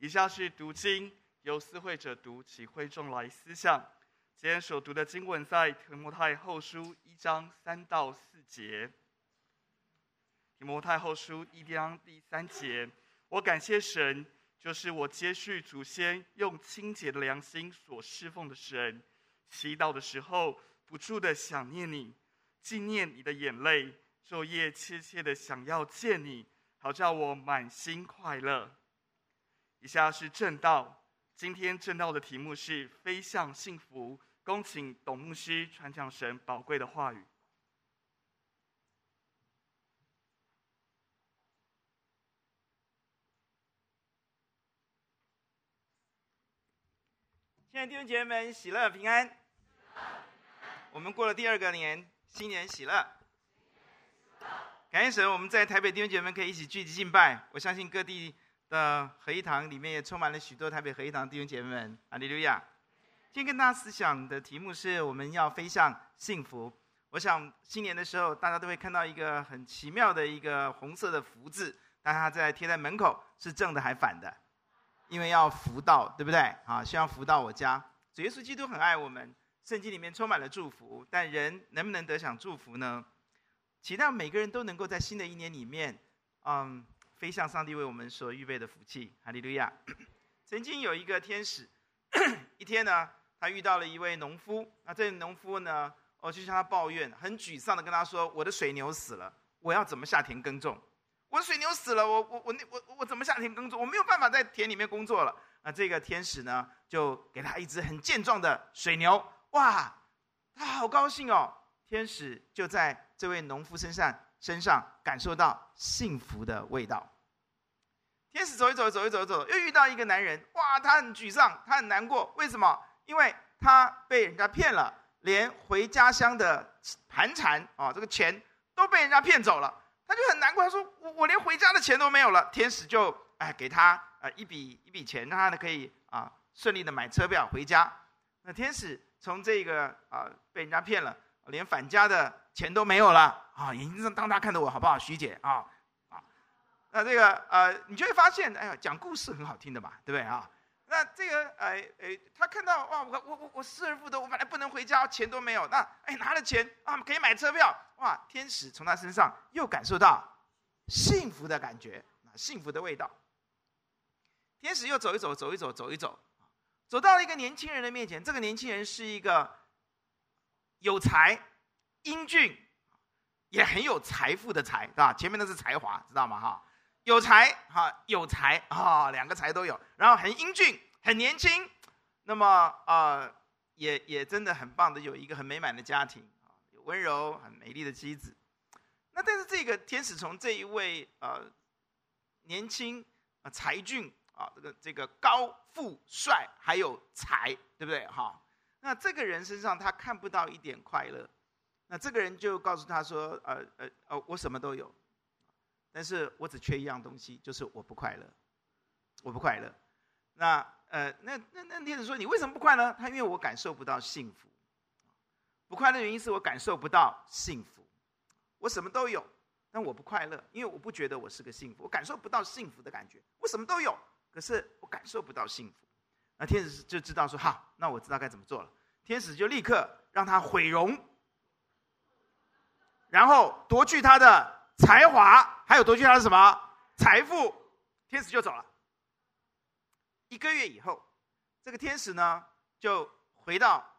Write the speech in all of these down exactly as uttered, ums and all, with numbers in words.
以下是读经，由思慧者读，请会众来思想。今天所读的经文在提摩太后书一章三到四节。提摩太后书一章第三节，我感谢神，就是我接续祖先用清洁的良心所侍奉的神，祈祷的时候不住地想念你，纪念你的眼泪，昼夜切切地想要见你，好叫我满心快乐。以下是正道，今天正道的题目是飞向幸福，恭请董牧师传讲神宝贵的话语。亲爱的弟兄姐妹们，喜乐平安。我们过了第二个年，新年喜乐。感谢神，我们在台北弟兄姐妹们可以一起聚集敬拜。我相信各地的合一堂里面也充满了许多台北合一堂弟兄姐妹们，哈利路亚。今天跟大家思想的题目是我们要飞向幸福。我想新年的时候大家都会看到一个很奇妙的一个红色的福字，但它在贴在门口，是正的还反的？因为要福到，对不对？啊，希望福到我家。主耶稣基督很爱我们，圣经里面充满了祝福，但人能不能得享祝福呢？期待每个人都能够在新的一年里面，嗯，飞向上帝为我们所预备的福气。哈利路亚！曾经有一个天使，一天呢，他遇到了一位农夫。那这位农夫呢，哦，就向他抱怨，很沮丧的跟他说：“我的水牛死了，我要怎么下田耕种？”我水牛死了，我我我我我怎么下田工作？我没有办法在田里面工作了。那这个天使呢，就给他一只很健壮的水牛，哇，他好高兴哦！天使就在这位农夫身上身上感受到幸福的味道。天使走一走，走一走，走，又遇到一个男人，哇，他很沮丧，他很难过，为什么？因为他被人家骗了，连回家乡的盘缠啊、哦，这个钱都被人家骗走了。他就很难过，他说 我, 我连回家的钱都没有了。天使就哎给他、呃、一笔一笔钱，让他可以啊、呃、顺利的买车票回家。那天使从这个啊、呃、被人家骗了，连返家的钱都没有了啊、哦！眼睛当大看着我，好不好，徐姐啊啊、哦哦？那这个呃，你就会发现，哎呀，讲故事很好听的嘛，对不对啊、哦？那这个呃呃，他看到哇，我我我我失而复得，我本来不能回家，钱都没有，那哎拿了钱啊，可以买车票。哇！天使从他身上又感受到幸福的感觉，幸福的味道。天使又走一走，走一走，走一走，走到了一个年轻人的面前。这个年轻人是一个有才、英俊，也很有财富的才，啊，前面那是才华，知道吗？哈，有才，哈，有才，啊，两个才都有。然后很英俊，很年轻，那么啊、呃，也也真的很棒的，有一个很美满的家庭。温柔很美丽的妻子。那但是这个天使从这一位呃年轻啊才俊啊这个这个高富帅还有才，对不对哈？那这个人身上他看不到一点快乐。那这个人就告诉他说呃呃呃我什么都有，但是我只缺一样东西，就是我不快乐，我不快乐。那呃那那那天使说你为什么不快乐？他因为我感受不到幸福。不快乐的原因是我感受不到幸福，我什么都有，但我不快乐，因为我不觉得我是个幸福，我感受不到幸福的感觉。我什么都有，可是我感受不到幸福。那天使就知道说好，那我知道该怎么做了。天使就立刻让他毁容，然后夺去他的才华，还有夺去他的什么财富。天使就走了。一个月以后，这个天使呢就回到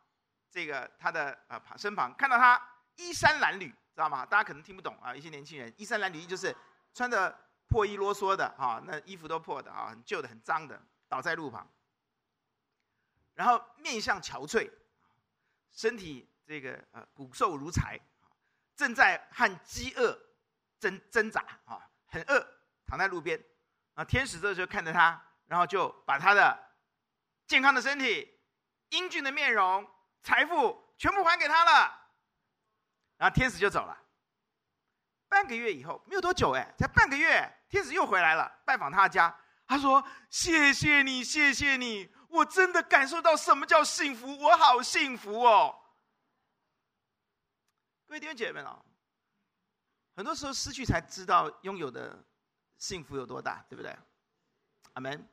这个他的呃身旁，看到他衣衫褴褛，知道吗？大家可能听不懂啊，一些年轻人衣衫褴褛就是穿的破衣啰嗦的啊，那衣服都破的啊，很旧的、很脏的，倒在路旁。然后面相憔悴，身体这个呃骨瘦如柴，正在和饥饿挣挣扎啊，很饿，躺在路边啊。天使这时候看着他，然后就把他的健康的身体、英俊的面容、财富全部还给他了，然后天使就走了。半个月以后，没有多久，哎，才半个月，天使又回来了，拜访他的家。他说：“谢谢你，谢谢你，我真的感受到什么叫幸福，我好幸福哦。”各位弟兄姐妹们哦，很多时候失去才知道拥有的幸福有多大，对不对？阿们。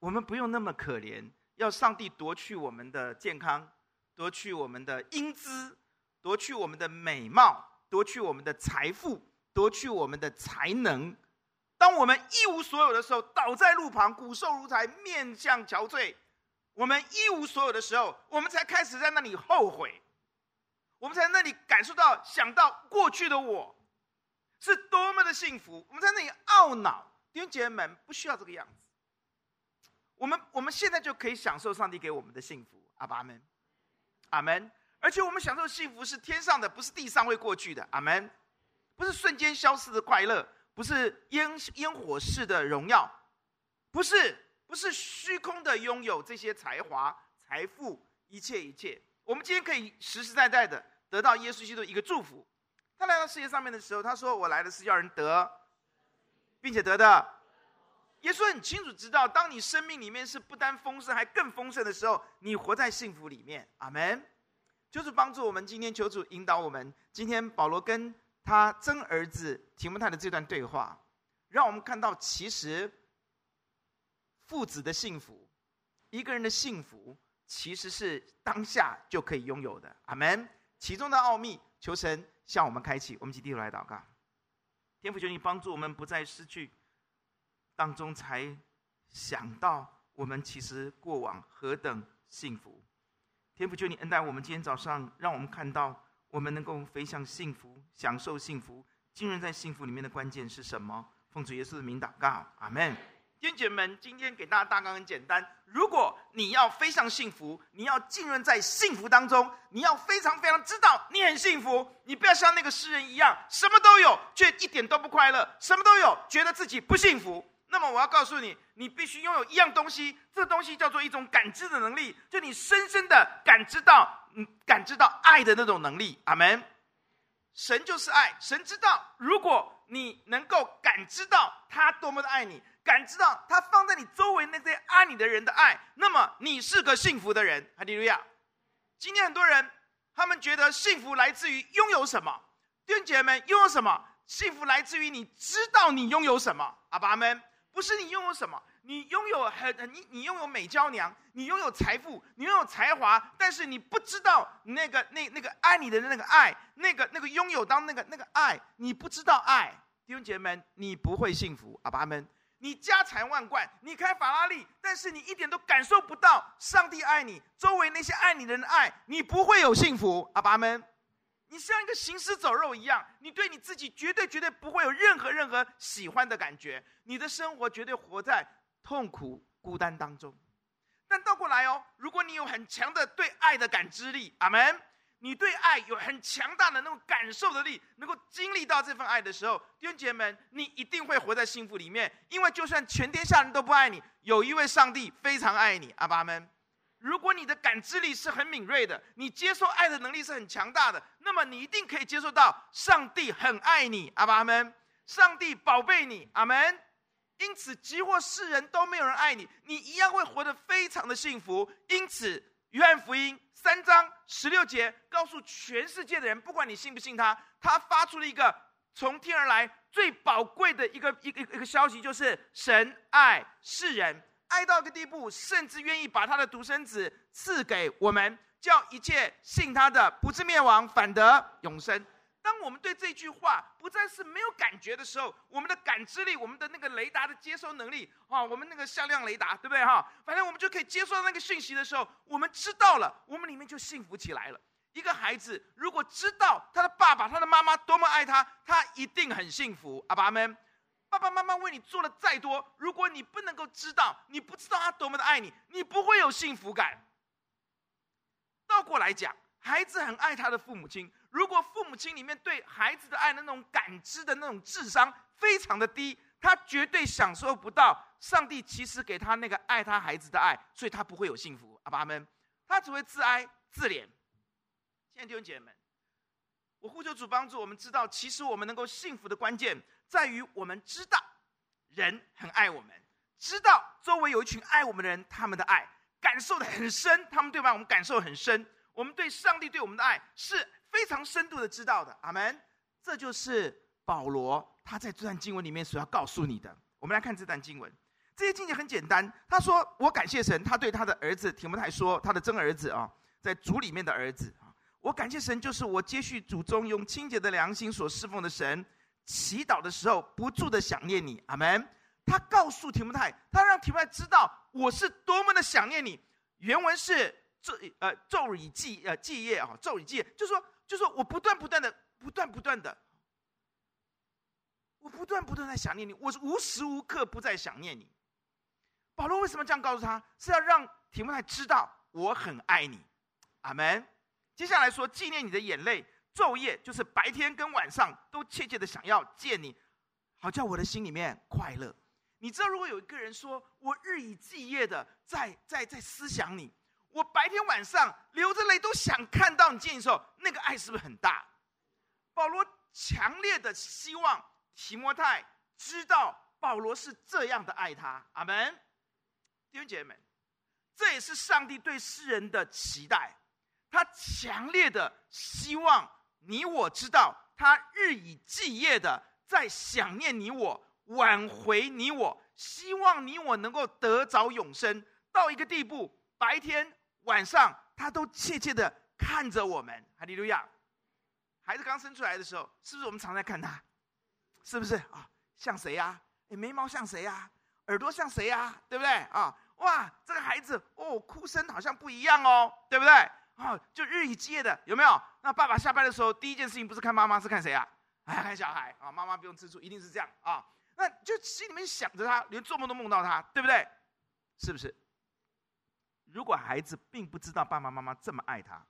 我们不用那么可怜，要上帝夺去我们的健康，夺去我们的英姿，夺去我们的美貌，夺去我们的财富，夺去我们的才能。当我们一无所有的时候，倒在路旁，骨瘦如柴，面相憔悴，我们一无所有的时候，我们才开始在那里后悔，我们才在那里感受到，想到过去的我是多么的幸福，我们在那里懊恼。弟兄姐妹们，不需要这个样子，我们我们现在就可以享受上帝给我们的幸福。阿爸阿们，阿们。而且我们享受幸福是天上的，不是地上会过去的。阿们。不是瞬间消失的快乐，不是 烟, 烟火式的荣耀，不是不是虚空的拥有这些才华财富一切一切。我们今天可以实实在在的得到耶稣基督一个祝福。他来到世界上面的时候，他说我来的是要人得并且得的。耶稣很清楚知道，当你生命里面是不单丰盛还更丰盛的时候，你活在幸福里面。阿们。求主帮助我们，今天求主引导我们。今天保罗跟他真儿子提摩太的这段对话，让我们看到其实父子的幸福，一个人的幸福其实是当下就可以拥有的。阿们。其中的奥秘求神向我们开启。我们一起低头来祷告。天父，求你帮助我们，不再失去当中才想到我们其实过往何等幸福。天父，求你恩待我们，今天早上让我们看到我们能够飞向幸福，享受幸福。浸润在幸福里面的关键是什么？奉主耶稣的名祷告，阿们。弟兄姐妹们，今天给大家大纲很简单，如果你要飞向幸福，你要浸润在幸福当中，你要非常非常知道你很幸福。你不要像那个诗人一样，什么都有却一点都不快乐，什么都有觉得自己不幸福。那么我要告诉你，你必须拥有一样东西，这东西叫做一种感知的能力，就你深深的感知到感知到爱的那种能力。阿们。神就是爱，神知道，如果你能够感知到他多么的爱你，感知到他放在你周围那些爱你的人的爱，那么你是个幸福的人。哈利路亚。今天很多人他们觉得幸福来自于拥有什么。弟兄姐妹们，拥有什么？幸福来自于你知道你拥有什么。阿爸们，不是你拥有什么，你拥有很 你, 你拥有美娇娘，你拥有财富，你拥有才华，但是你不知道那个那那个爱你的那个爱，那个那个拥有当那个那个爱，你不知道爱。弟兄姐妹们，你不会幸福。阿爸们，你家财万贯，你开法拉利，但是你一点都感受不到上帝爱你，周围那些爱你的人的爱，你不会有幸福。阿爸们，你像一个行尸走肉一样，你对你自己绝对绝对不会有任何任何喜欢的感觉，你的生活绝对活在痛苦孤单当中。但倒过来哦，如果你有很强的对爱的感知力，阿们，你对爱有很强大的那种感受的力，能够经历到这份爱的时候，弟兄姐妹们，你一定会活在幸福里面。因为就算全天下人都不爱你，有一位上帝非常爱你。阿爸们，如果你的感知力是很敏锐的，你接受爱的能力是很强大的，那么你一定可以接受到上帝很爱你。阿爸们，上帝宝贝你。阿们。因此即或世人都没有人爱你，你一样会活得非常的幸福。因此约翰福音三章十六节告诉全世界的人，不管你信不信他，他发出了一个从天而来最宝贵的一个一个一个消息，就是神爱世人，爱到一个地步，甚至愿意把他的独生子赐给我们，叫一切信他的不至灭亡，反得永生。当我们对这句话不再是没有感觉的时候，我们的感知力，我们的那个雷达的接收能力，我们那个向量雷达，对不对？反正我们就可以接收到那个讯息的时候，我们知道了，我们里面就幸福起来了。一个孩子如果知道他的爸爸他的妈妈多么爱他，他一定很幸福。阿爸们，爸爸妈妈为你做了再多，如果你不能够知道，你不知道他多么的爱你，你不会有幸福感。倒过来讲，孩子很爱他的父母亲，如果父母亲里面对孩子的爱的那种感知的那种智商非常的低，他绝对享受不到上帝其实给他那个爱他孩子的爱，所以他不会有幸福。阿爸们，他只会自哀自怜。亲爱的弟兄姐妹们，我呼求主帮助我们知道，其实我们能够幸福的关键在于我们知道人很爱我们，知道周围有一群爱我们的人，他们的爱感受得很深，他们对吧？我们感受很深，我们对上帝对我们的爱是非常深度的知道的。阿们。这就是保罗他在这段经文里面所要告诉你的。我们来看这段经文，这些经节很简单。他说：“我感谢神，他对他的儿子提摩太说，他的真儿子啊，在主里面的儿子啊，我感谢神，就是我接续主中用清洁的良心所侍奉的神，祈祷的时候不住的想念你。”阿门。他告诉提摩太，他让提摩太知道我是多么的想念你。原文是呃昼以继呃继夜啊，昼以继夜，就是说，就是说我不断不断的，不断不断的。我不断不断在想念你，我是无时无刻不在想念你。保罗为什么这样告诉他？是要让提摩太知道我很爱你。阿门。接下来说纪念你的眼泪，昼夜就是白天跟晚上都切切的想要见你，好叫我的心里面快乐。你知道，如果有一个人说我日以继夜的在在在思想你，我白天晚上流着泪都想看到你见你的时候，那个爱是不是很大？保罗强烈的希望提摩太知道保罗是这样的爱他。阿们。弟兄姐妹们，这也是上帝对世人的期待，他强烈的希望你我知道他日以继夜的在想念你我，挽回你我，希望你我能够得着永生，到一个地步白天晚上他都切切的看着我们。哈利路亚。孩子刚生出来的时候，是不是我们常在看他？是不是啊？像谁啊？眉毛像谁啊？耳朵像谁啊？对不对啊？哇，这个孩子哦，哭声好像不一样哦，对不对啊？就日以继夜的，有没有？那爸爸下班的时候，第一件事情不是看妈妈，是看谁啊？哎，看小孩啊！妈妈不用吃醋，一定是这样啊。那就心里面想着他，连做梦都梦到他，对不对？是不是？如果孩子并不知道爸爸妈妈这么爱他，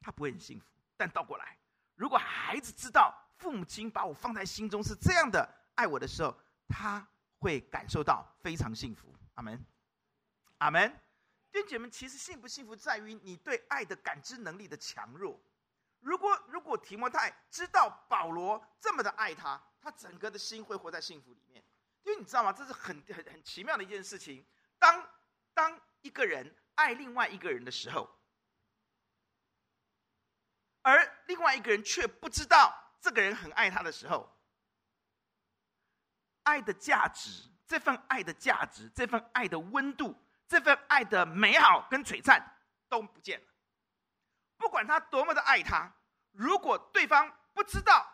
他不会很幸福。但倒过来，如果孩子知道父母亲把我放在心中是这样的爱我的时候，他会感受到非常幸福。阿们，阿们。弟兄姐妹们，其实幸不幸福在于你对爱的感知能力的强弱。如果如果提摩太知道保罗这么的爱他，他整个的心会活在幸福里面。因为你知道吗？这是很很很奇妙的一件事情。当当一个人爱另外一个人的时候，而另外一个人却不知道这个人很爱他的时候，爱的价值，这份爱的价值，这份爱的温度，这份爱的美好跟璀璨都不见了。不管他多么的爱他，如果对方不知道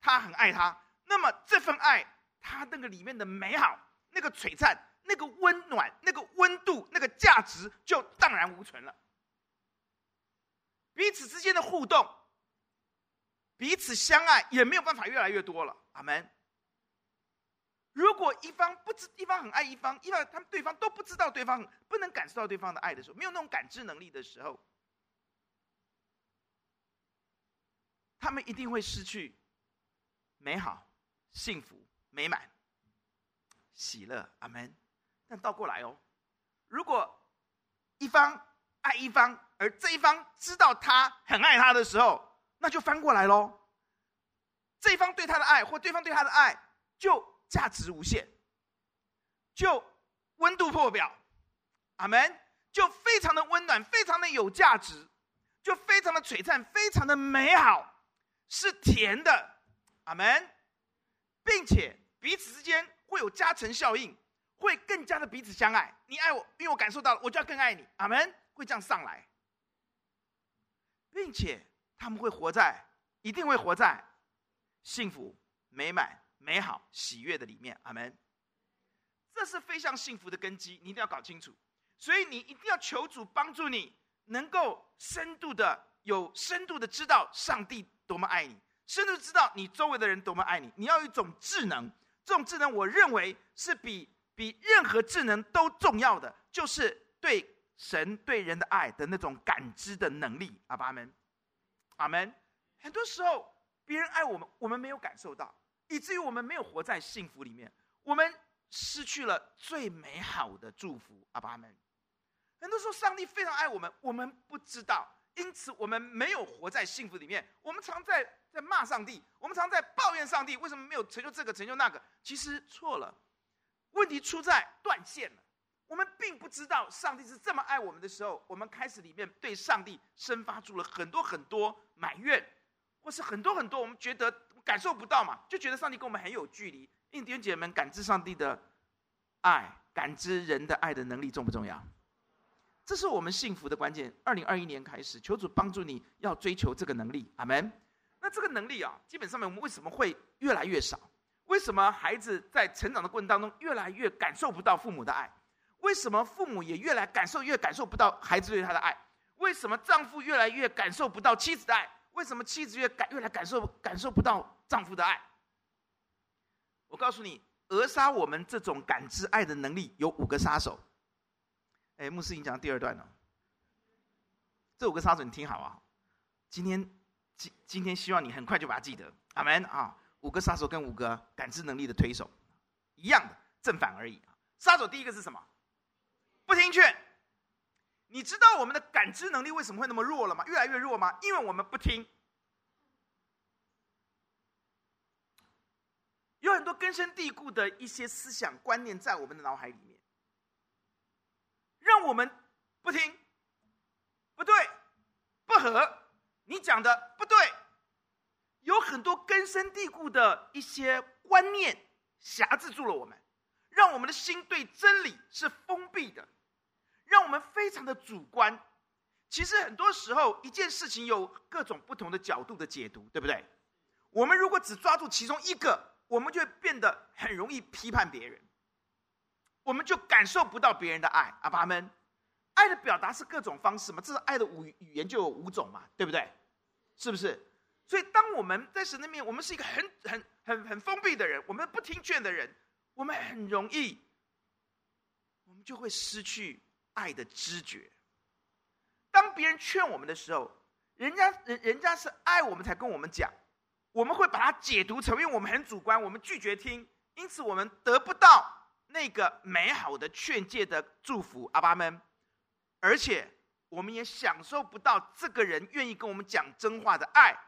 他很爱他，那么这份爱，他那个里面的美好，那个璀璨，那个温暖，那个温度，那个价值就荡然无存了。彼此之间的互动，彼此相爱也没有办法越来越多了。阿们。如果一方不知一方很爱一方，一方他们对方都不知道对方，不能感受到对方的爱的时候，没有那种感知能力的时候，他们一定会失去美好、幸福、美满、喜乐。阿们。但倒过来哦，如果一方爱一方，而这一方知道他很爱他的时候，那就翻过来咯，这一方对他的爱或对方对他的爱就价值无限，就温度破表。阿们。就非常的温暖，非常的有价值，就非常的璀璨，非常的美好，是甜的。阿们。并且彼此之间会有加成效应，会更加的彼此相爱。你爱我，因为我感受到了，我就要更爱你。阿们。会这样上来，并且他们会活在，一定会活在幸福、美满、美好、喜悦的里面。阿们。这是飞向幸福的根基，你一定要搞清楚。所以你一定要求主帮助你，能够深度的、有深度的知道上帝多么爱你，深度知道你周围的人多么爱你。你要有一种智能，这种智能我认为是比比任何智能都重要的，就是对神、对人的爱的那种感知的能力。阿爸们。阿们。很多时候别人爱我们，我们没有感受到，以至于我们没有活在幸福里面，我们失去了最美好的祝福。阿爸们。很多时候上帝非常爱我们，我们不知道，因此我们没有活在幸福里面。我们常在在骂上帝，我们常在抱怨上帝为什么没有成就这个成就那个。其实错了，问题出在断线了。我们并不知道上帝是这么爱我们的时候，我们开始里面对上帝生发出了很多很多埋怨，或是很多很多我们觉得感受不到嘛，就觉得上帝跟我们很有距离。因为弟兄姐妹们，感知上帝的爱，感知人的爱的能力重不重要？这是我们幸福的关键。二零二一年开始，求主帮助你要追求这个能力，阿们。那这个能力啊，基本上面我们为什么会越来越少？为什么孩子在成长的过程当中越来越感受不到父母的爱？为什么父母也越来感受越感受不到孩子对他的爱？为什么丈夫越来越感受不到妻子的爱？为什么妻子越感越来感受感受不到丈夫的爱？我告诉你，扼杀我们这种感知爱的能力有五个杀手。哎，牧师，你讲第二段哦。这五个杀手你听好啊！今天今今天希望你很快就把它记得，阿们啊！五个杀手跟五个感知能力的推手一样的，正反而已。杀手第一个是什么？不听劝。你知道我们的感知能力为什么会那么弱了吗？越来越弱吗？因为我们不听。有很多根深蒂固的一些思想观念在我们的脑海里面，让我们不听，不对，不合，你讲的不对。有很多根深蒂固的一些观念辖制住了我们，让我们的心对真理是封闭的，让我们非常的主观。其实很多时候一件事情有各种不同的角度的解读，对不对？我们如果只抓住其中一个，我们就会变得很容易批判别人，我们就感受不到别人的爱。阿爸们，爱的表达是各种方式嘛，这是爱的语言就有五种嘛，对不对？是不是？所以当我们在神那边，我们是一个很很很很封闭的人，我们不听劝的人，我们很容易，我们就会失去爱的知觉。当别人劝我们的时候，人家人人家是爱我们才跟我们讲，我们会把它解读成因为我们很主观，我们拒绝听，因此我们得不到那个美好的劝诫的祝福，阿爸们。而且我们也享受不到这个人愿意跟我们讲真话的爱。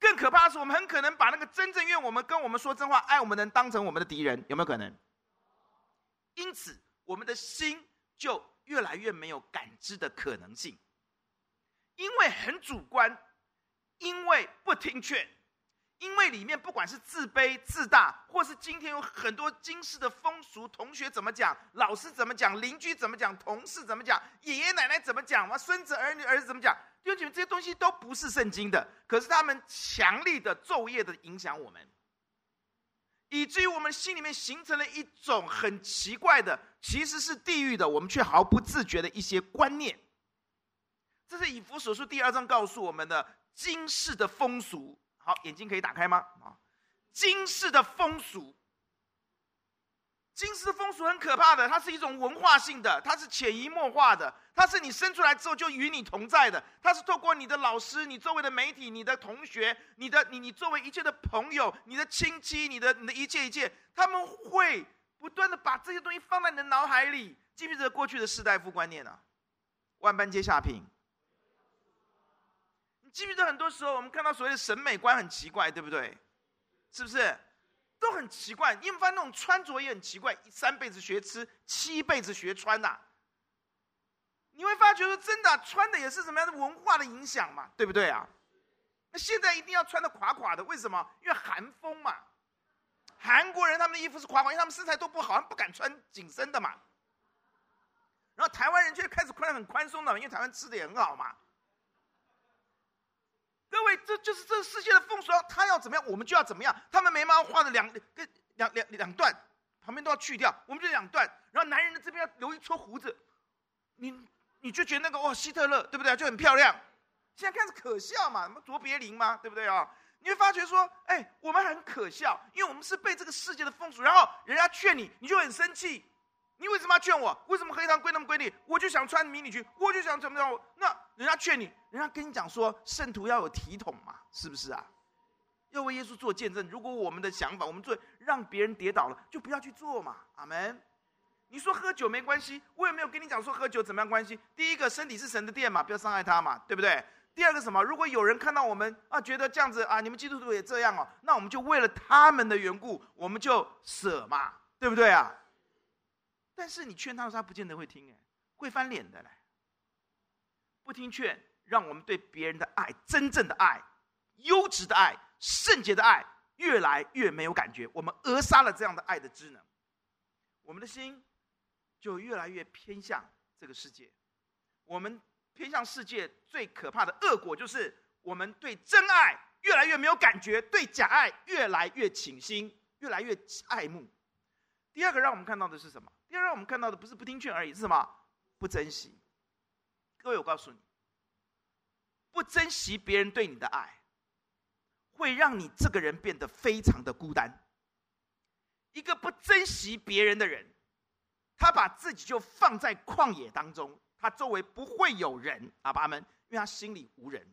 更可怕的是，我们很可能把那个真正愿我们跟我们说真话、爱我们的人当成我们的敌人，有没有可能？因此，我们的心就越来越没有感知的可能性，因为很主观，因为不听劝，因为里面不管是自卑、自大，或是今天有很多今世的风俗，同学怎么讲，老师怎么讲，邻居怎么讲，同事怎么讲，爷爷奶奶怎么讲，孙子儿女儿子怎么讲。弟兄姐妹，这些东西都不是圣经的，可是他们强力的昼夜的影响我们，以至于我们心里面形成了一种很奇怪的，其实是地狱的，我们却毫不自觉的一些观念。这是以弗所书第二章告诉我们的今世的风俗。好，眼睛可以打开吗？今世的风俗，今世的风俗很可怕的，它是一种文化性的，它是潜移默化的，它是你生出来之后就与你同在的，它是透过你的老师、你周围的媒体、你的同学、你的你你周围一切的朋友、你的亲戚、你的你的一切一切，他们会不断的把这些东西放在你的脑海里，记不记得过去的士大夫观念啊？万般皆下品。你记不记得很多时候我们看到所谓的审美观很奇怪，对不对？是不是？都很奇怪，你们发现那种穿着也很奇怪，三辈子学吃，七辈子学穿呐、啊。你会发觉说，真的、啊、穿的也是什么样的文化的影响嘛，对不对啊？那现在一定要穿的垮垮的，为什么？因为韩风嘛，韩国人他们的衣服是垮垮，因为他们身材都不好，他们不敢穿紧身的嘛。然后台湾人却开始穿的很宽松的，因为台湾吃的也很好嘛。各位，这就是这世界的风俗，他要怎么样，我们就要怎么样。他们眉毛画的两两两两段，旁边都要去掉，我们就两段。然后男人的这边要留一撮胡子，你你就觉得那个哇、哦，希特勒对不对？就很漂亮。现在看是可笑嘛，什么卓别林嘛，对不对啊？你会发觉说，哎，我们很可笑，因为我们是被这个世界的风俗。然后人家劝你，你就很生气，你为什么要劝我？为什么黑糖归那么归你？我就想穿迷你裙，我就想怎么样？那人家劝你。人家跟你讲说，圣徒要有体统嘛，是不是啊？要为耶稣做见证。如果我们的想法，我们做让别人跌倒了，就不要去做嘛。阿们。你说喝酒没关系，我也没有跟你讲说喝酒怎么样关系。第一个，身体是神的殿嘛，不要伤害他嘛，对不对？第二个什么？如果有人看到我们啊，觉得这样子啊，你们基督徒也这样哦，那我们就为了他们的缘故，我们就舍嘛，对不对啊？但是你劝他的时候，他不见得会听，哎，会翻脸的嘞。不听劝。让我们对别人的爱、真正的爱、优质的爱、圣洁的爱越来越没有感觉，我们扼杀了这样的爱的职能。我们的心就越来越偏向这个世界。我们偏向世界最可怕的恶果，就是我们对真爱越来越没有感觉，对假爱越来越倾心，越来越爱慕。第二个让我们看到的是什么？第二让我们看到的不是不听劝而已，是什么？不珍惜。各位，我告诉你，不珍惜别人对你的爱，会让你这个人变得非常的孤单。一个不珍惜别人的人，他把自己就放在旷野当中，他周围不会有人，阿爸们，因为他心里无人。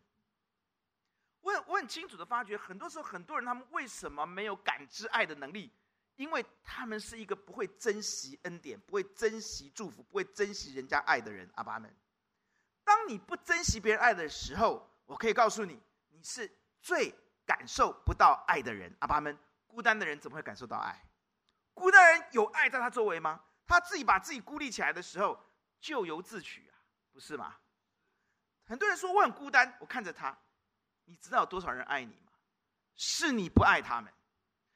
我很我很清楚的发觉，很多时候很多人他们为什么没有感知爱的能力？因为他们是一个不会珍惜恩典、不会珍惜祝福、不会珍惜人家爱的人，阿爸们。当你不珍惜别人爱的时候，我可以告诉你，你是最感受不到爱的人，阿爸们。孤单的人怎么会感受到爱？孤单人有爱在他周围吗？他自己把自己孤立起来的时候，咎由自取啊，不是吗？很多人说我很孤单，我看着他，你知道有多少人爱你吗？是你不爱他们，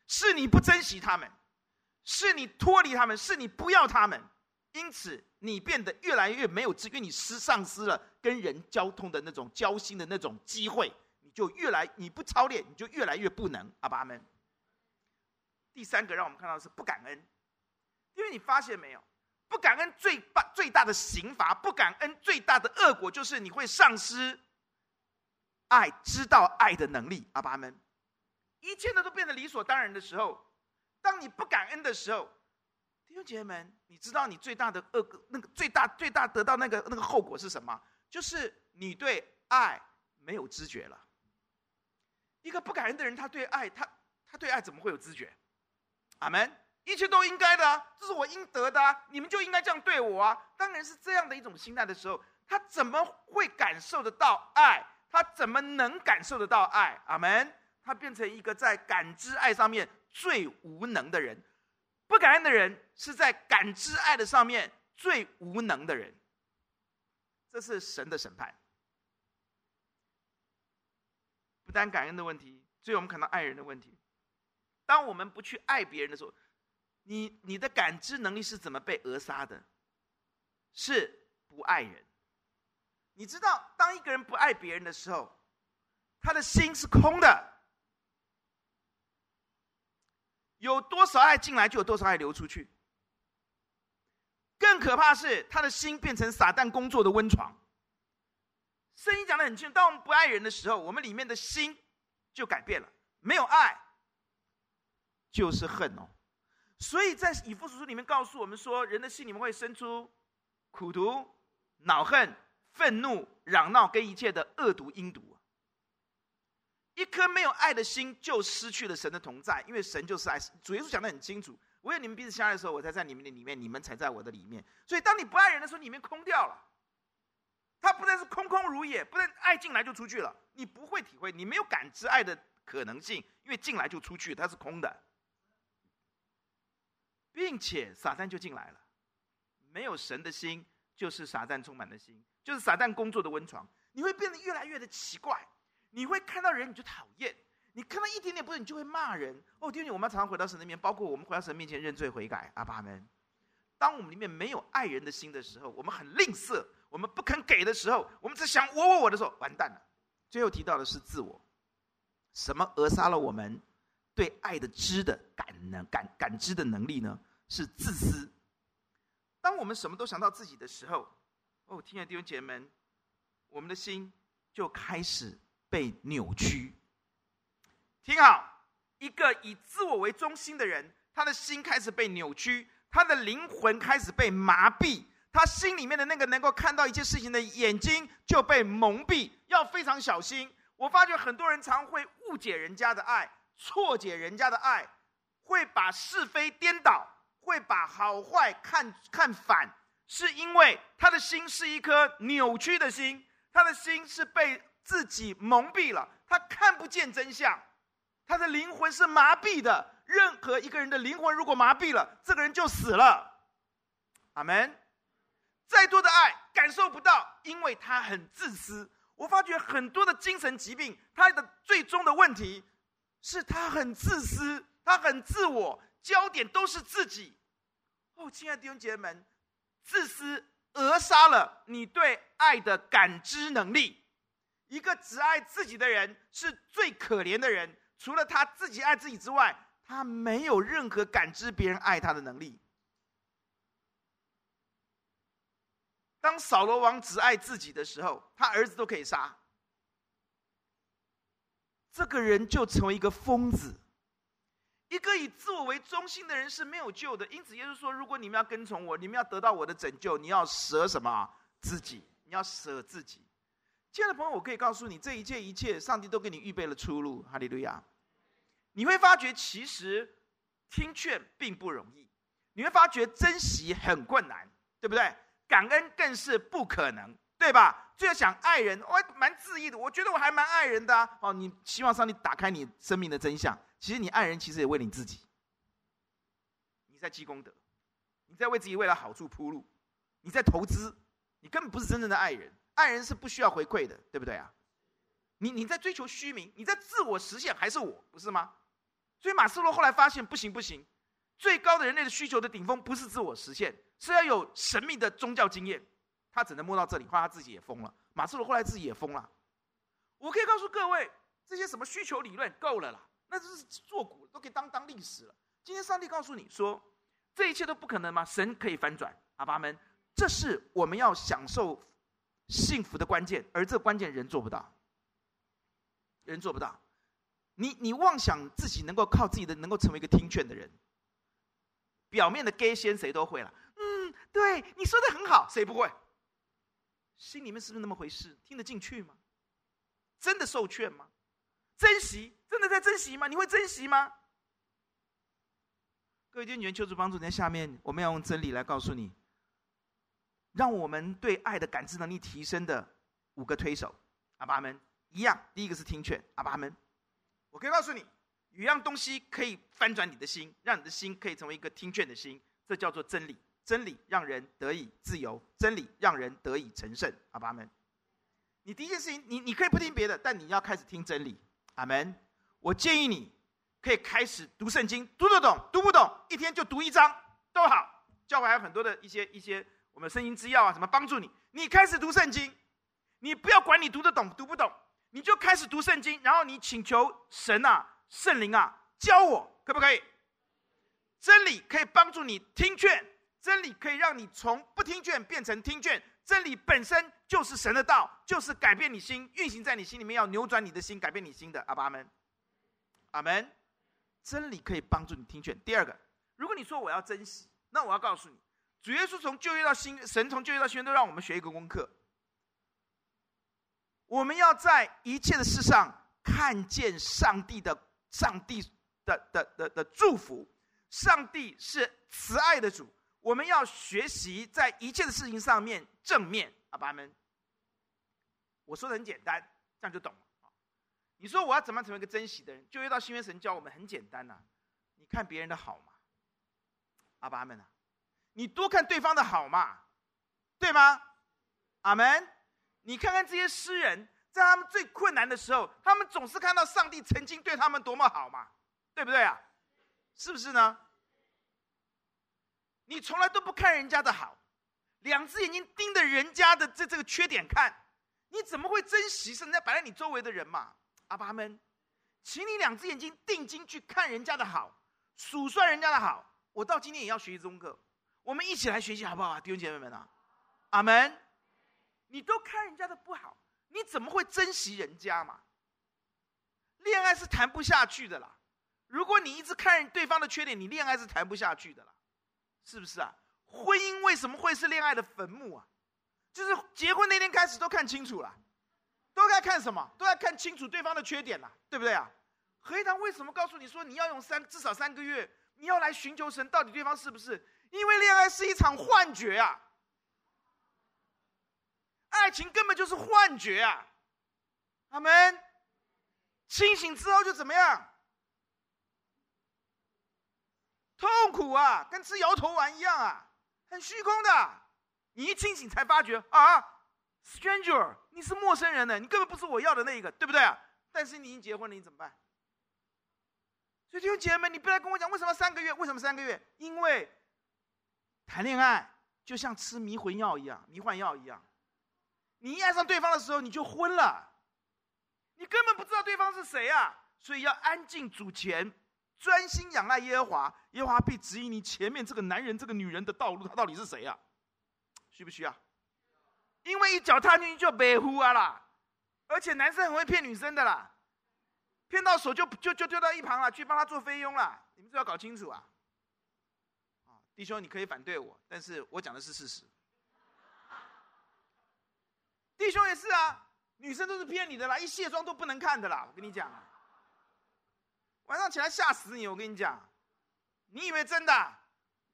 是你不珍惜他们，是你脱离他们，是你不要他们，因此你变得越来越没有知觉，因为你失丧失了跟人交通的那种交心的那种机会，你就越来你不操练，你就越来越不能，阿爸们。第三个让我们看到的是不感恩，因为你发现没有，不感恩最最大的刑罚，不感恩最大的恶果就是你会丧失爱，知道爱的能力，阿爸们。一切的都变得理所当然的时候，当你不感恩的时候，弟兄姐妹们，你知道你最大的恶那个最大最大得到那个那个后果是什么？就是你对爱没有知觉了。一个不感恩的人，他对爱他他对爱怎么会有知觉？阿们，一切都应该的啊，这是我应得的啊，你们就应该这样对我啊。当然是这样的一种心态的时候，他怎么会感受得到爱？他怎么能感受得到爱？阿们，他变成一个在感知爱上面最无能的人。不感恩的人是在感知爱的上面最无能的人。这是神的审判。不单感恩的问题，最后我们看到爱人的问题。当我们不去爱别人的时候，你你的感知能力是怎么被扼杀的？是不爱人。你知道，当一个人不爱别人的时候，他的心是空的。有多少爱进来，就有多少爱流出去。更可怕是，他的心变成撒旦工作的温床。圣经讲得很清楚，当我们不爱人的时候，我们里面的心就改变了，没有爱就是恨哦。所以在以弗所书里面告诉我们说，人的心里面会生出苦毒、恼恨、愤怒、嚷闹跟一切的恶毒阴毒。一颗没有爱的心就失去了神的同在，因为神就是爱。主耶稣讲得很清楚，唯有你们彼此相爱的时候，我才在你们的里面，你们才在我的里面。所以当你不爱人的时候，里面空掉了，它不但是空空如也，不但爱进来就出去了，你不会体会，你没有感知爱的可能性，因为进来就出去，它是空的。并且撒旦就进来了，没有神的心就是撒旦充满的心，就是撒旦工作的温床。你会变得越来越的奇怪，你会看到人你就讨厌，你看到一点点不对你就会骂人。哦，弟兄，我们常常回到神的面，包括我们回到神面前认罪悔改，阿爸们。当我们里面没有爱人的心的时候，我们很吝啬，我们不肯给的时候，我们只想我我我的时候，完蛋了。最后提到的是自我，什么扼杀了我们对爱的知的感能感感知的能力呢？是自私。当我们什么都想到自己的时候，哦，亲爱的弟兄姐妹们，我们的心就开始被扭曲。听好，一个以自我为中心的人，他的心开始被扭曲，他的灵魂开始被麻痹，他心里面的那个能够看到一切事情的眼睛就被蒙蔽，要非常小心。我发觉很多人常会误解人家的爱，错解人家的爱，会把是非颠倒，会把好坏看看反，是因为他的心是一颗扭曲的心，他的心是被自己蒙蔽了，他看不见真相，他的灵魂是麻痹的。任何一个人的灵魂如果麻痹了，这个人就死了。阿们。再多的爱感受不到，因为他很自私。我发觉很多的精神疾病，他的最终的问题是他很自私，他很自我，焦点都是自己。哦，亲爱的弟兄姐妹们，自私扼杀了你对爱的感知能力。一个只爱自己的人是最可怜的人，除了他自己爱自己之外，他没有任何感知别人爱他的能力。当扫罗王只爱自己的时候，他儿子都可以杀，这个人就成为一个疯子。一个以自我为中心的人是没有救的。因此耶稣说，如果你们要跟从我，你们要得到我的拯救，你要舍什么？自己。你要舍自己。亲爱的朋友，我可以告诉你，这一切一切上帝都给你预备了出路。哈利路亚。你会发觉其实听劝并不容易，你会发觉珍惜很困难，对不对？感恩更是不可能，对吧？最后想爱人，我蛮自意的，我觉得我还蛮爱人的啊。哦，你希望上帝打开你生命的真相，其实你爱人其实也为你自己，你在积功德，你在为自己未来好处铺路，你在投资，你根本不是真正的爱人。爱人是不需要回馈的，对不对啊？你你在追求虚名，你在自我实现，还是我，不是吗？所以马斯洛后来发现，不行不行，最高的人类的需求的顶峰不是自我实现，是要有神秘的宗教经验。他只能摸到这里，后来他自己也疯了。马斯洛后来自己也疯了。我可以告诉各位，这些什么需求理论够了啦，那就是作古都可以当当历史了。今天上帝告诉你说，这一切都不可能吗？神可以翻转，阿爸们，这是我们要享受幸福的关键，而这关键人做不到，人做不到。你你妄想自己能够靠自己的，能够成为一个听劝的人。表面的假仙谁都会了，嗯，对，你说的很好，谁不会？心里面是不是那么回事？听得进去吗？真的受劝吗？珍惜，真的在珍惜吗？你会珍惜吗？各位弟兄姐妹，求主帮助你。在下面我们要用真理来告诉你，让我们对爱的感知能力提升的五个推手。阿爸们，一样，第一个是听劝。阿爸们，我可以告诉你，有一样东西可以翻转你的心，让你的心可以成为一个听劝的心，这叫做真理。真理让人得以自由，真理让人得以成圣。阿爸们，你第一件事情，你你可以不听别的，但你要开始听真理。阿们。我建议你可以开始读圣经，读得懂，读不懂一天就读一章都好。教会还有很多的一些一些我们圣经之钥啊，什么帮助你。你开始读圣经，你不要管你读得懂读不懂，你就开始读圣经，然后你请求神啊，圣灵啊，教我，可不可以？真理可以帮助你听劝，真理可以让你从不听劝变成听劝。真理本身就是神的道，就是改变你心，运行在你心里面，要扭转你的心，改变你心的。阿爸们，阿们。真理可以帮助你听劝。第二个，如果你说我要珍惜，那我要告诉你，主耶稣从旧约到新约，神从旧约到新约都让我们学一个功课，我们要在一切的事上看见上帝的上帝的的的的祝福。上帝是慈爱的主，我们要学习在一切的事情上面正面。阿爸们，我说的很简单，这样就懂了。你说我要怎么样成为一个珍惜的人？就约到新约神教我们很简单呐、啊，你看别人的好嘛，阿爸们啊，你多看对方的好嘛，对吗？阿们，你看看这些诗人。在他们最困难的时候，他们总是看到上帝曾经对他们多么好嘛，对不对啊？是不是呢？你从来都不看人家的好，两只眼睛盯着人家的这这个缺点看，你怎么会珍惜人家摆在你周围的人嘛？阿爸们，请你两只眼睛定睛去看人家的好，数算人家的好。我到今天也要学习功课，我们一起来学习好不好啊，弟兄姐妹们啊？阿们。你都看人家的不好，你怎么会珍惜人家嘛？恋爱是谈不下去的啦。如果你一直看对方的缺点，你恋爱是谈不下去的啦，是不是啊？婚姻为什么会是恋爱的坟墓啊？就是结婚那天开始都看清楚了，都该看什么？都该看清楚对方的缺点啦，对不对啊？合一堂为什么告诉你说你要用三至少三个月，你要来寻求神到底对方是不是？因为恋爱是一场幻觉啊。爱情根本就是幻觉啊！阿们，清醒之后就怎么样？痛苦啊，跟吃摇头丸一样啊，很虚空的啊。你一清醒才发觉啊 ，stranger， 你是陌生人呢，你根本不是我要的那一个，对不对啊？但是你已经结婚了，你怎么办？所以弟兄姐妹，你不要跟我讲为什么三个月？为什么三个月？因为谈恋爱就像吃迷魂药一样，迷幻药一样，你爱上对方的时候你就昏了，你根本不知道对方是谁啊！所以要安静主前，专心仰赖耶和华，耶和华必指引你前面这个男人、这个女人的道路，他到底是谁啊？需不需要？因为一脚踏进去就白呼啊啦！而且男生很会骗女生的啦，骗到手就就就丢到一旁了，去帮他做菲佣了。你们这要搞清楚啊！弟兄，你可以反对我，但是我讲的是事实。弟兄也是啊，女生都是骗你的啦，一卸妆都不能看的啦，我跟你讲啊。晚上起来吓死你，我跟你讲，你以为真的、啊？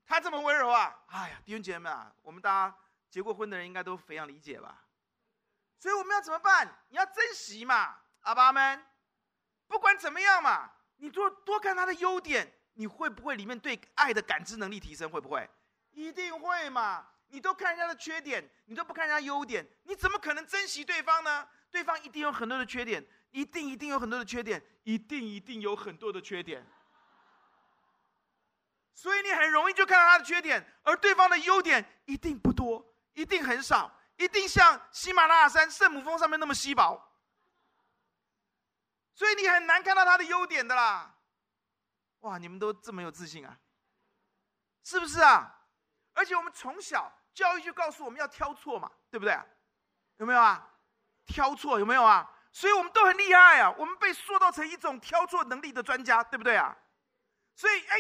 他这么温柔啊？哎呀，弟兄姐妹们啊，我们大家结过婚的人应该都非常理解吧？所以我们要怎么办？你要珍惜嘛，阿爸们，不管怎么样嘛，你多多看他的优点，你会不会里面对爱的感知能力提升？会不会？一定会嘛！你都看人家的缺点，你都不看人家优点，你怎么可能珍惜对方呢？对方一定有很多的缺点。一定一定有很多的缺点，一定一定有很多的缺点，所以你很容易就看到他的缺点，而对方的优点一定不多，一定很少，一定像喜马拉雅山圣母峰上面那么稀薄，所以你很难看到他的优点的啦。哇，你们都这么有自信啊，是不是啊？而且我们从小教育就告诉我们要挑错嘛，对不对？有没有啊？挑错有没有啊？所以我们都很厉害啊，我们被塑造成一种挑错能力的专家，对不对啊？所以哎，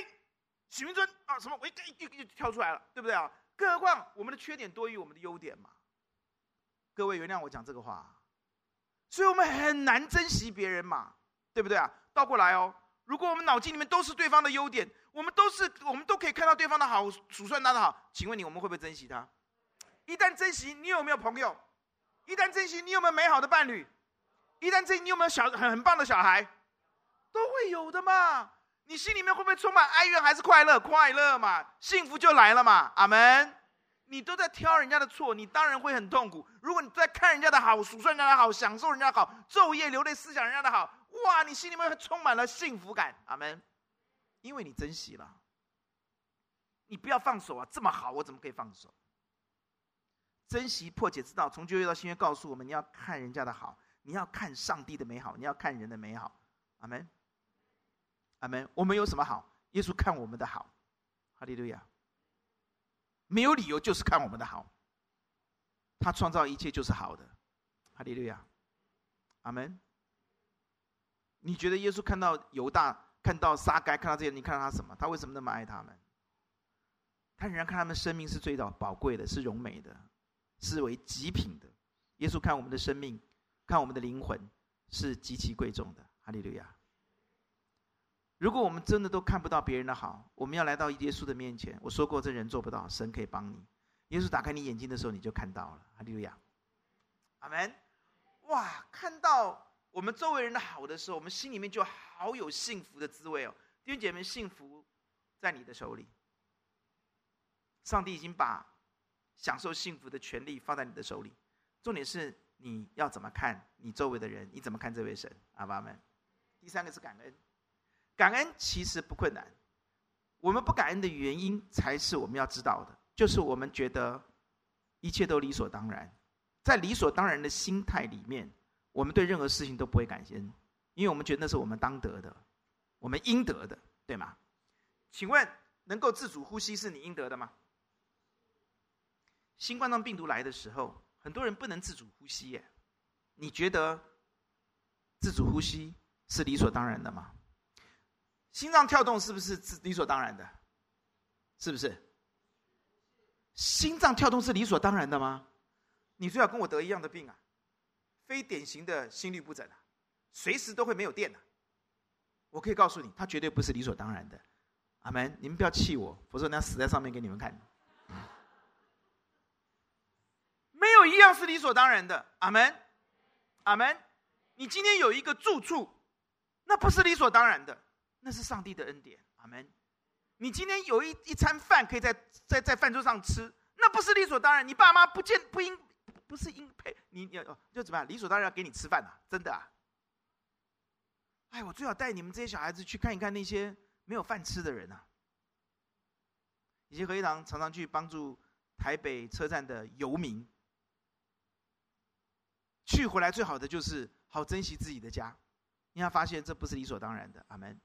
许明尊啊什么，我一一一就挑出来了，对不对啊？更何况我们的缺点多于我们的优点嘛。各位原谅我讲这个话，所以我们很难珍惜别人嘛，对不对啊？倒过来哦，如果我们脑筋里面都是对方的优点，我们都是我们都可以看到对方的好，数算他的好，请问你我们会不会珍惜他？一旦珍惜，你有没有朋友？一旦珍惜，你有没有美好的伴侣？一旦这你有没有小很很棒的小孩，都会有的嘛。你心里面会不会充满哀怨还是快乐？快乐嘛，幸福就来了嘛。阿们。你都在挑人家的错，你当然会很痛苦。如果你在看人家的好，数算人家的好，享受人家的好，昼夜流泪思想人家的好，哇，你心里面充满了幸福感。阿们。因为你珍惜了，你不要放手啊！这么好，我怎么可以放手？珍惜破解之道，从旧约到新约告诉我们，你要看人家的好。你要看上帝的美好，你要看人的美好，阿们，阿们。我们有什么好？耶稣看我们的好，哈利路亚。没有理由，就是看我们的好。他创造一切就是好的，哈利路亚，阿们。你觉得耶稣看到犹大、看到撒该、看到这些，你看到他什么？他为什么那么爱他们？他仍然看他们生命是最宝贵的，是荣美的，是为极品的。耶稣看我们的生命。看我们的灵魂是极其贵重的，哈利路亚。如果我们真的都看不到别人的好，我们要来到耶稣的面前。我说过这人做不到，神可以帮你。耶稣打开你眼睛的时候你就看到了，哈利路亚，阿们。哇，看到我们周围人的好的时候，我们心里面就好有幸福的滋味哦。弟兄姐妹，幸福在你的手里，上帝已经把享受幸福的权利放在你的手里，重点是你要怎么看你周围的人？你怎么看这位神？阿爸们，第三个是感恩。感恩其实不困难，我们不感恩的原因才是我们要知道的，就是我们觉得一切都理所当然。在理所当然的心态里面，我们对任何事情都不会感恩，因为我们觉得那是我们当得的，我们应得的，对吗？请问，能够自主呼吸是你应得的吗？新冠病毒来的时候，很多人不能自主呼吸耶，你觉得自主呼吸是理所当然的吗？心脏跳动是不是理所当然的？是不是？心脏跳动是理所当然的吗？你最好跟我得一样的病啊，非典型的心律不整啊，随时都会没有电啊。我可以告诉你，它绝对不是理所当然的。阿们，你们不要气我，否则我要死在上面给你们看。没有一样是理所当然的，阿们，阿们。你今天有一个住处，那不是理所当然的，那是上帝的恩典，阿们。你今天有一一餐饭可以在在在饭桌上吃，那不是理所当然。你爸妈不见不应不是应配你，你就怎么样？理所当然要给你吃饭啊，真的啊。哎，我最好带你们这些小孩子去看一看那些没有饭吃的人啊，以及合一堂常常去帮助台北车站的游民。去回来最好的就是好珍惜自己的家，因为他发现这不是理所当然的。阿们。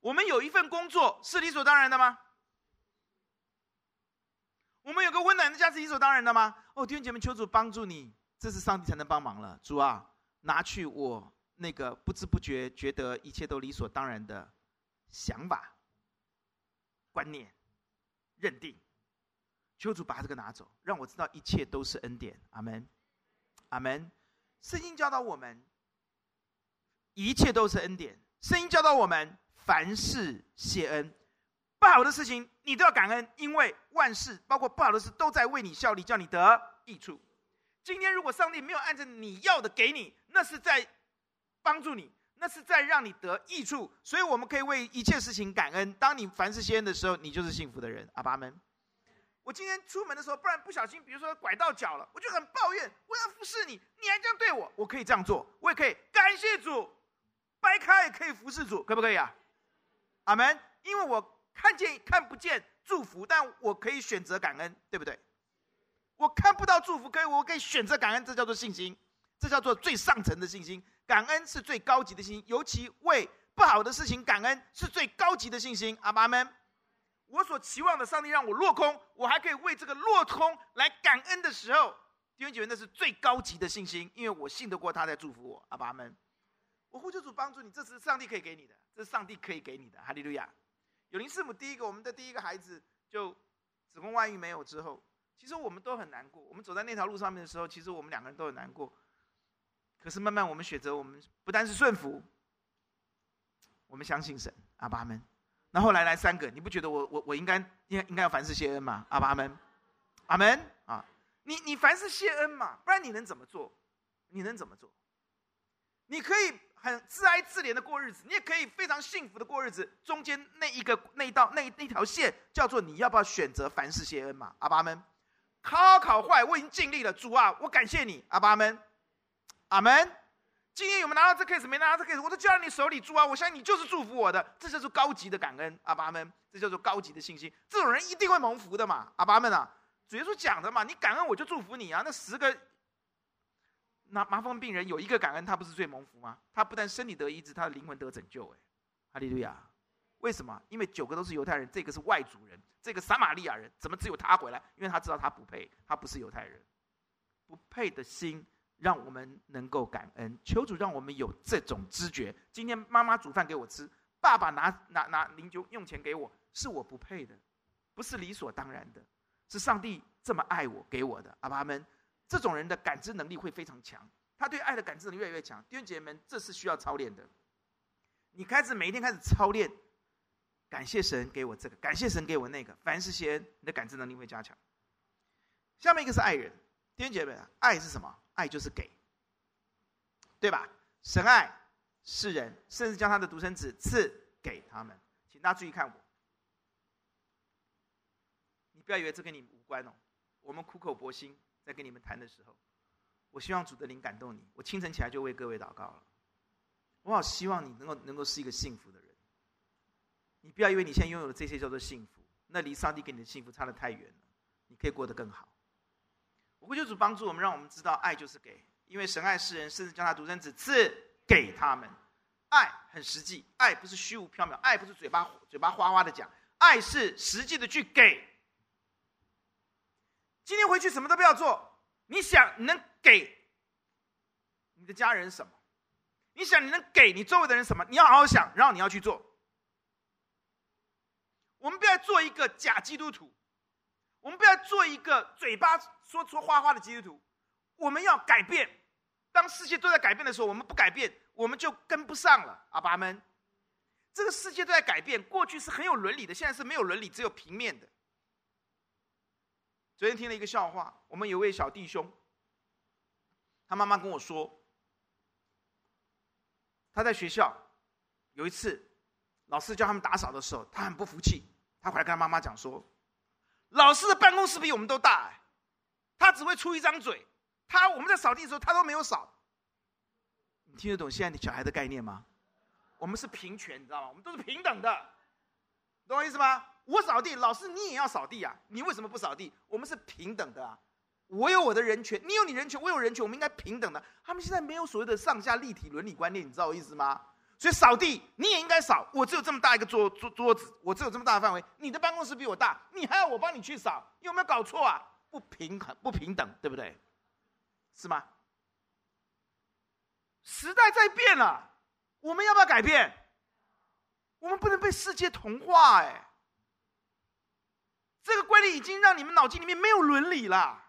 我们有一份工作是理所当然的吗？我们有个温暖的家是理所当然的吗？哦，弟兄姐妹，求主帮助你，这是上帝才能帮忙了。主啊，拿去我那个不知不觉觉得一切都理所当然的想法、观念、认定，求主把这个拿走，让我知道一切都是恩典。阿们，阿们。圣经教导我们，一切都是恩典。圣经教导我们，凡事谢恩。不好的事情你都要感恩，因为万事包括不好的事都在为你效力，叫你得益处。今天如果上帝没有按照你要的给你，那是在帮助你，那是在让你得益处。所以我们可以为一切事情感恩。当你凡事谢恩的时候，你就是幸福的人。阿爸们，我今天出门的时候，不然不小心比如说拐到脚了，我就很抱怨，我要服侍你，你还这样对我。我可以这样做，我也可以感谢主，掰开也可以服侍主，可不可以啊？阿们。因为我看见看不见祝福，但我可以选择感恩，对不对？我看不到祝福，可以我可以选择感恩，这叫做信心，这叫做最上层的信心。感恩是最高级的信心，尤其为不好的事情感恩是最高级的信心。阿爸们，我所期望的上帝让我落空，我还可以为这个落空来感恩的时候，弟兄姐妹，那是最高级的信心，因为我信得过他在祝福我。阿爸们，我呼求主帮助你，这是上帝可以给你的，这是上帝可以给你的。哈利路亚。有灵师母，第一个我们的第一个孩子就子宫外孕没有之后，其实我们都很难过。我们走在那条路上面的时候，其实我们两个人都很难过。可是慢慢我们选择，我们不但是顺服，我们相信神。阿爸们。那后来来三个，你不觉得我我我应该应该应该要凡事谢恩吗？阿爸们，阿们啊！你你凡事谢恩嘛，不然你能怎么做？你能怎么做？你可以很自哀自怜的过日子，你也可以非常幸福的过日子。中间那一个那一道那那条线叫做你要不要选择凡事谢恩嘛？阿爸们，考考坏，我已经尽力了，主啊，我感谢你。阿爸们，阿们。今天有没有拿到这 case？ 没拿到这 case， 我都交到你手里，主啊，我相信你就是祝福我的。这就是高级的感恩。阿爸们，这叫做高级的信心。这种人一定会蒙福的嘛。阿爸们啊，主耶稣讲的嘛，你感恩我就祝福你啊。那十个那麻风病人有一个感恩，他不是最蒙福吗？他不但身体得医治，他的灵魂得拯救。哎，哈利路亚！为什么？因为九个都是犹太人，这个是外族人，这个撒玛利亚人，怎么只有他回来？因为他知道他不配，他不是犹太人。不配的心让我们能够感恩，求主让我们有这种知觉。今天妈妈煮饭给我吃，爸爸拿拿拿零用用钱给我，是我不配的，不是理所当然的，是上帝这么爱我给我的。阿爸们。这种人的感知能力会非常强，他对爱的感知能力越来越强。弟兄姐妹们，这是需要操练的。你开始每一天开始操练，感谢神给我这个，感谢神给我那个，凡事谢恩，你的感知能力会加强。下面一个是爱人。弟兄姐妹，爱是什么？爱就是给，对吧？神爱世人，甚至将他的独生子赐给他们。请大家注意看我，你不要以为这跟你无关哦。我们苦口婆心在跟你们谈的时候，我希望主的灵感动你。我清晨起来就为各位祷告了，我好希望你能够能够是一个幸福的人。你不要以为你现在拥有的这些叫做幸福，那离上帝给你的幸福差得太远了，你可以过得更好。我呼求主帮助我们，让我们知道爱就是给，因为神爱世人，甚至将他独生子赐给他们。爱很实际，爱不是虚无缥缈，爱不是嘴巴嘴巴哗哗的讲，爱是实际的去给。今天回去什么都不要做，你想你能给你的家人什么？你想你能给你周围的人什么？你要好好想，然后你要去做。我们不要做一个假基督徒，我们不要做一个嘴巴说说花花的基督徒。我们要改变，当世界都在改变的时候，我们不改变，我们就跟不上了。阿爸们，这个世界都在改变，过去是很有伦理的，现在是没有伦理，只有平面的。昨天听了一个笑话，我们有位小弟兄，他妈妈跟我说，他在学校有一次老师叫他们打扫的时候，他很不服气，他回来跟他妈妈讲说，老师的办公室比我们都大、哎、他只会出一张嘴，他我们在扫地的时候他都没有扫。你听得懂现在你小孩的概念吗？我们是平权，你知道吗？我们都是平等的，懂我意思吗？我扫地，老师你也要扫地啊，你为什么不扫地？我们是平等的啊，我有我的人权，你有你人权，我有人权，我们应该平等的。他们现在没有所谓的上下立体伦理观念，你知道我意思吗？所以扫地你也应该扫，我只有这么大一个桌桌桌子，我只有这么大的范围，你的办公室比我大，你还要我帮你去扫，有没有搞错啊？不平衡，不平等，对不对？是吗？时代在变了，我们要不要改变？我们不能被世界同化，哎。这个观念已经让你们脑筋里面没有伦理了。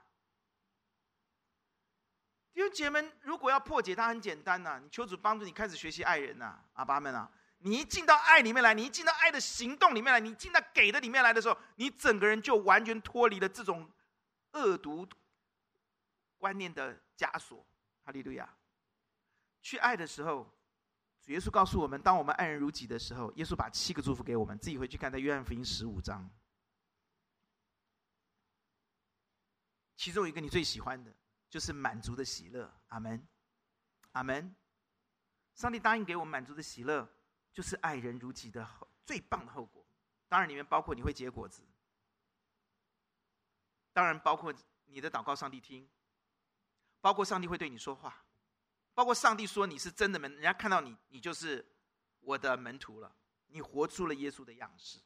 弟兄姐妹们，如果要破解它，很简单呐、啊，你求主帮助你开始学习爱人呐、啊，阿爸们啊，你一进到爱里面来，你一进到爱的行动里面来，你进到给的里面来的时候，你整个人就完全脱离了这种恶毒观念的枷锁。哈利路亚！去爱的时候，主耶稣告诉我们，当我们爱人如己的时候，耶稣把七个祝福给我们，自己回去看，在约翰福音十五章，其中一个你最喜欢的。就是满足的喜乐，阿们，阿们。上帝答应给我们满足的喜乐，就是爱人如己的最棒的后果。当然，里面包括你会结果子，当然包括你的祷告上帝听，包括上帝会对你说话，包括上帝说你是真的门，人家看到你，你就是我的门徒了，你活出了耶稣的样式。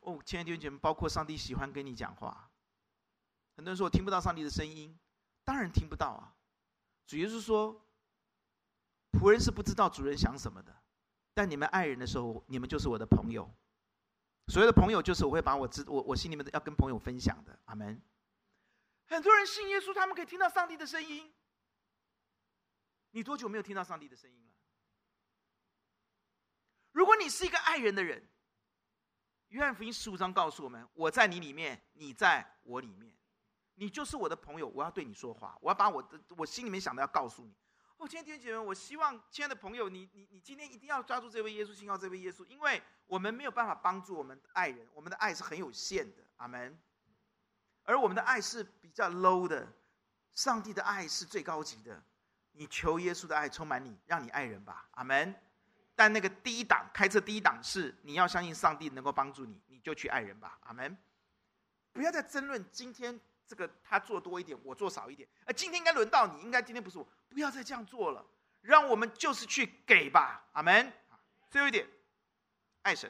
哦，亲爱的弟兄姐妹，包括上帝喜欢跟你讲话。很多人说我听不到上帝的声音，当然听不到啊。主耶稣说，仆人是不知道主人想什么的，但你们爱人的时候，你们就是我的朋友。所谓的朋友，就是我会把我知我我心里面的要跟朋友分享的。阿们。很多人信耶稣，他们可以听到上帝的声音。你多久没有听到上帝的声音了？如果你是一个爱人的人，约翰福音十五章告诉我们：我在你里面，你在我里面。你就是我的朋友，我要对你说话，我要把我的我心里面想的要告诉你。哦，亲爱的弟兄姐妹，我希望亲爱的朋友，你你你今天一定要抓住这位耶稣，信靠这位耶稣，因为我们没有办法帮助我们的爱人，我们的爱是很有限的，阿们。而我们的爱是比较 low 的，上帝的爱是最高级的。你求耶稣的爱充满你，让你爱人吧，阿们。但那个第一档开车第一档是你要相信上帝能够帮助你，你就去爱人吧，阿们。不要再争论今天。这个他做多一点，我做少一点。今天应该轮到你，应该今天不是我，不要再这样做了。让我们就是去给吧，阿们。最后一点，爱神。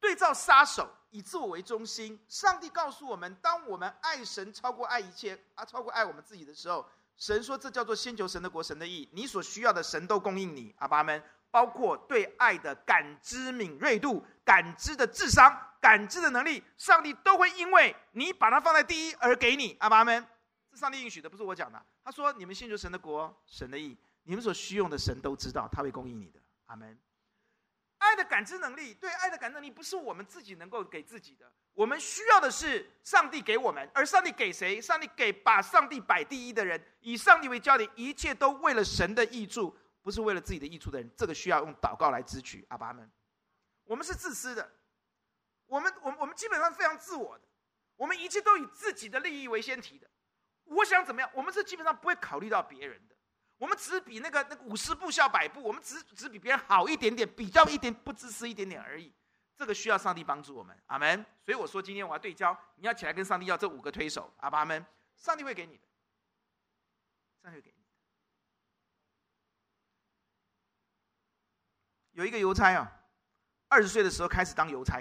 对照杀手，以自我为中心。上帝告诉我们，当我们爱神超过爱一切，啊，超过爱我们自己的时候，神说这叫做先求神的国，神的义，你所需要的神都供应你，阿爸们。包括对爱的感知敏锐度、感知的智商、感知的能力，上帝都会因为你把它放在第一而给你，阿爸们。这上帝应许的，不是我讲的。他说你们先求神的国、神的义，你们所需用的神都知道，他会供应你的，阿们。爱的感知能力，对爱的感知能力不是我们自己能够给自己的，我们需要的是上帝给我们。而上帝给谁？上帝给把上帝摆第一的人，以上帝为焦点，一切都为了神的益处，不是为了自己的益处的人，这个需要用祷告来支取，阿爸们。我们是自私的，我们我们我们基本上非常自我的，我们一切都以自己的利益为先提的。我想怎么样，我们是基本上不会考虑到别人的。我们只比那个那个五十步笑百步，我们只只比别人好一点点，比较一点，不自私一点点而已。这个需要上帝帮助我们，阿们。所以我说，今天我要对焦，你要起来跟上帝要这五个推手，阿爸们，上帝会给你的，上帝会给你。有一个邮差啊，二十岁的时候开始当邮差，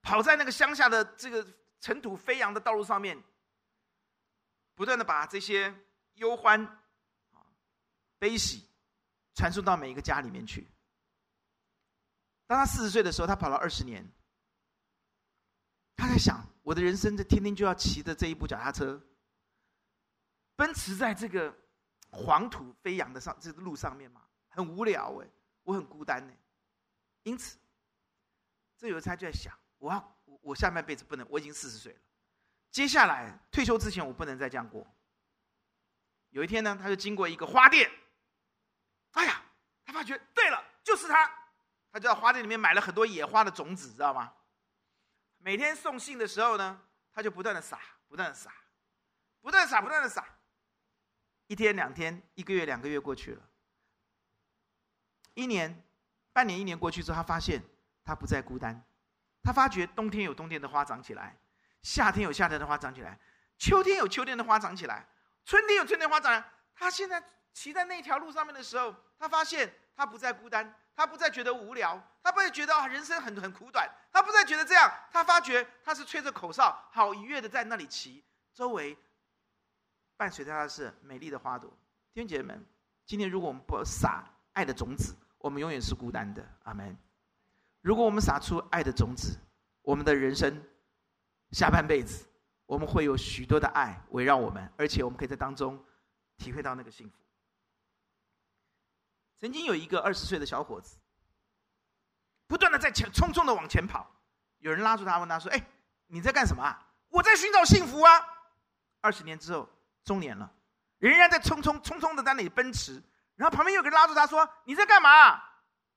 跑在那个乡下的这个尘土飞扬的道路上面，不断的把这些忧欢、悲喜传送到每一个家里面去。当他四十岁的时候，他跑了二十年，他在想：我的人生这天天就要骑着这一部脚踏车，奔驰在这个黄土飞扬的上这个路上面嘛，很无聊哎。我很孤单呢，因此，这邮差就在想：我要我下半辈子不能，我已经四十岁了，接下来退休之前我不能再这样过。有一天呢，他就经过一个花店，哎呀，他发觉对了，就是他，他就在花店里面买了很多野花的种子，知道吗？每天送信的时候呢，他就不断的撒，不断的撒，不断的撒，不断的撒。一天两天，一个月两个月过去了。一年半年一年过去之后，他发现他不再孤单，他发觉冬天有冬天的花长起来，夏天有夏天的花长起来，秋天有秋天的花长起来，春天有春天的花长起来。他现在骑在那条路上面的时候，他发现他不再孤单，他不再觉得无聊，他不再觉得人生很很苦短，他不再觉得这样，他发觉他是吹着口哨，好愉悦的在那里骑，周围伴随着他的是美丽的花朵。弟兄姐妹们，今天如果我们不撒爱的种子，我们永远是孤单的。阿们。如果我们撒出爱的种子，我们的人生下半辈子，我们会有许多的爱围绕我们，而且我们可以在当中体会到那个幸福。曾经有一个二十岁的小伙子，不断的在前匆匆的往前跑，有人拉住他问他说：“哎，你在干什么啊？”“我在寻找幸福啊。”二十年之后，中年了，仍然在匆匆匆匆的在那里奔驰，然后旁边有个人拉住他说：“你在干嘛？”“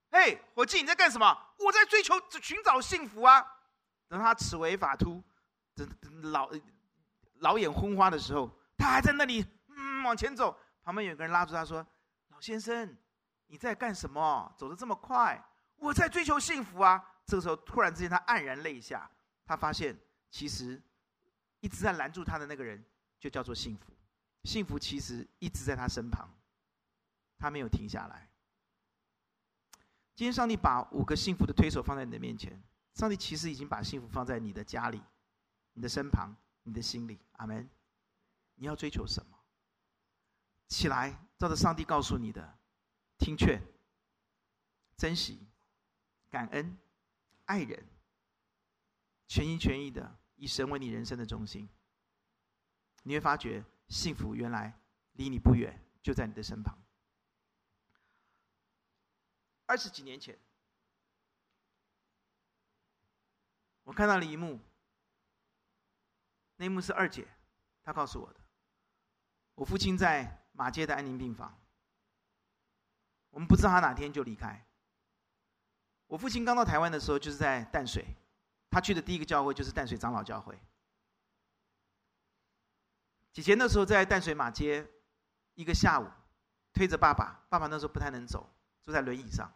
嘿，伙计，你在干什么？”“我在追求寻找幸福啊。”等他齿为发秃，老老眼昏花的时候，他还在那里嗯往前走，旁边有个人拉住他说：“老先生，你在干什么？走得这么快。”“我在追求幸福啊。”这个时候突然之间他黯然泪下，他发现其实一直在拦住他的那个人就叫做幸福，幸福其实一直在他身旁，他没有停下来。今天上帝把五个幸福的推手放在你的面前，上帝其实已经把幸福放在你的家里，你的身旁，你的心里。阿们。你要追求什么？起来，照着上帝告诉你的，听劝、珍惜、感恩、爱人，全心全意的以神为你人生的中心，你会发觉幸福原来离你不远，就在你的身旁。二十几年前，我看到了一幕，那一幕是二姐她告诉我的。我父亲在马街的安宁病房，我们不知道他哪天就离开。我父亲刚到台湾的时候就是在淡水，他去的第一个教会就是淡水长老教会。姐姐那时候在淡水马街，一个下午推着爸爸，爸爸那时候不太能走，坐在轮椅上。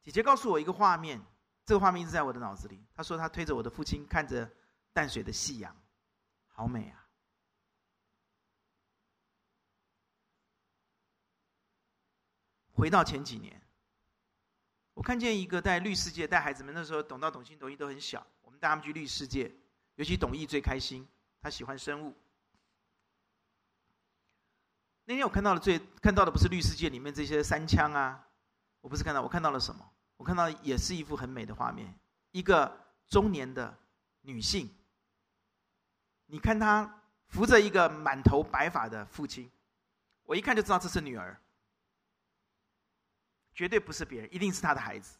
姐姐告诉我一个画面，这个画面一直在我的脑子里。她说她推着我的父亲看着淡水的夕阳，好美啊。回到前几年，我看见一个带绿世界带孩子们，那时候懂到懂心懂意都很小，我们带他们去绿世界，尤其懂意最开心，他喜欢生物。那天我看到的最看到的不是绿世界里面这些山羌啊，我不是看到，我看到了什么？我看到也是一幅很美的画面，一个中年的女性，你看她扶着一个满头白发的父亲，我一看就知道这是女儿。绝对不是别人，一定是他的孩子。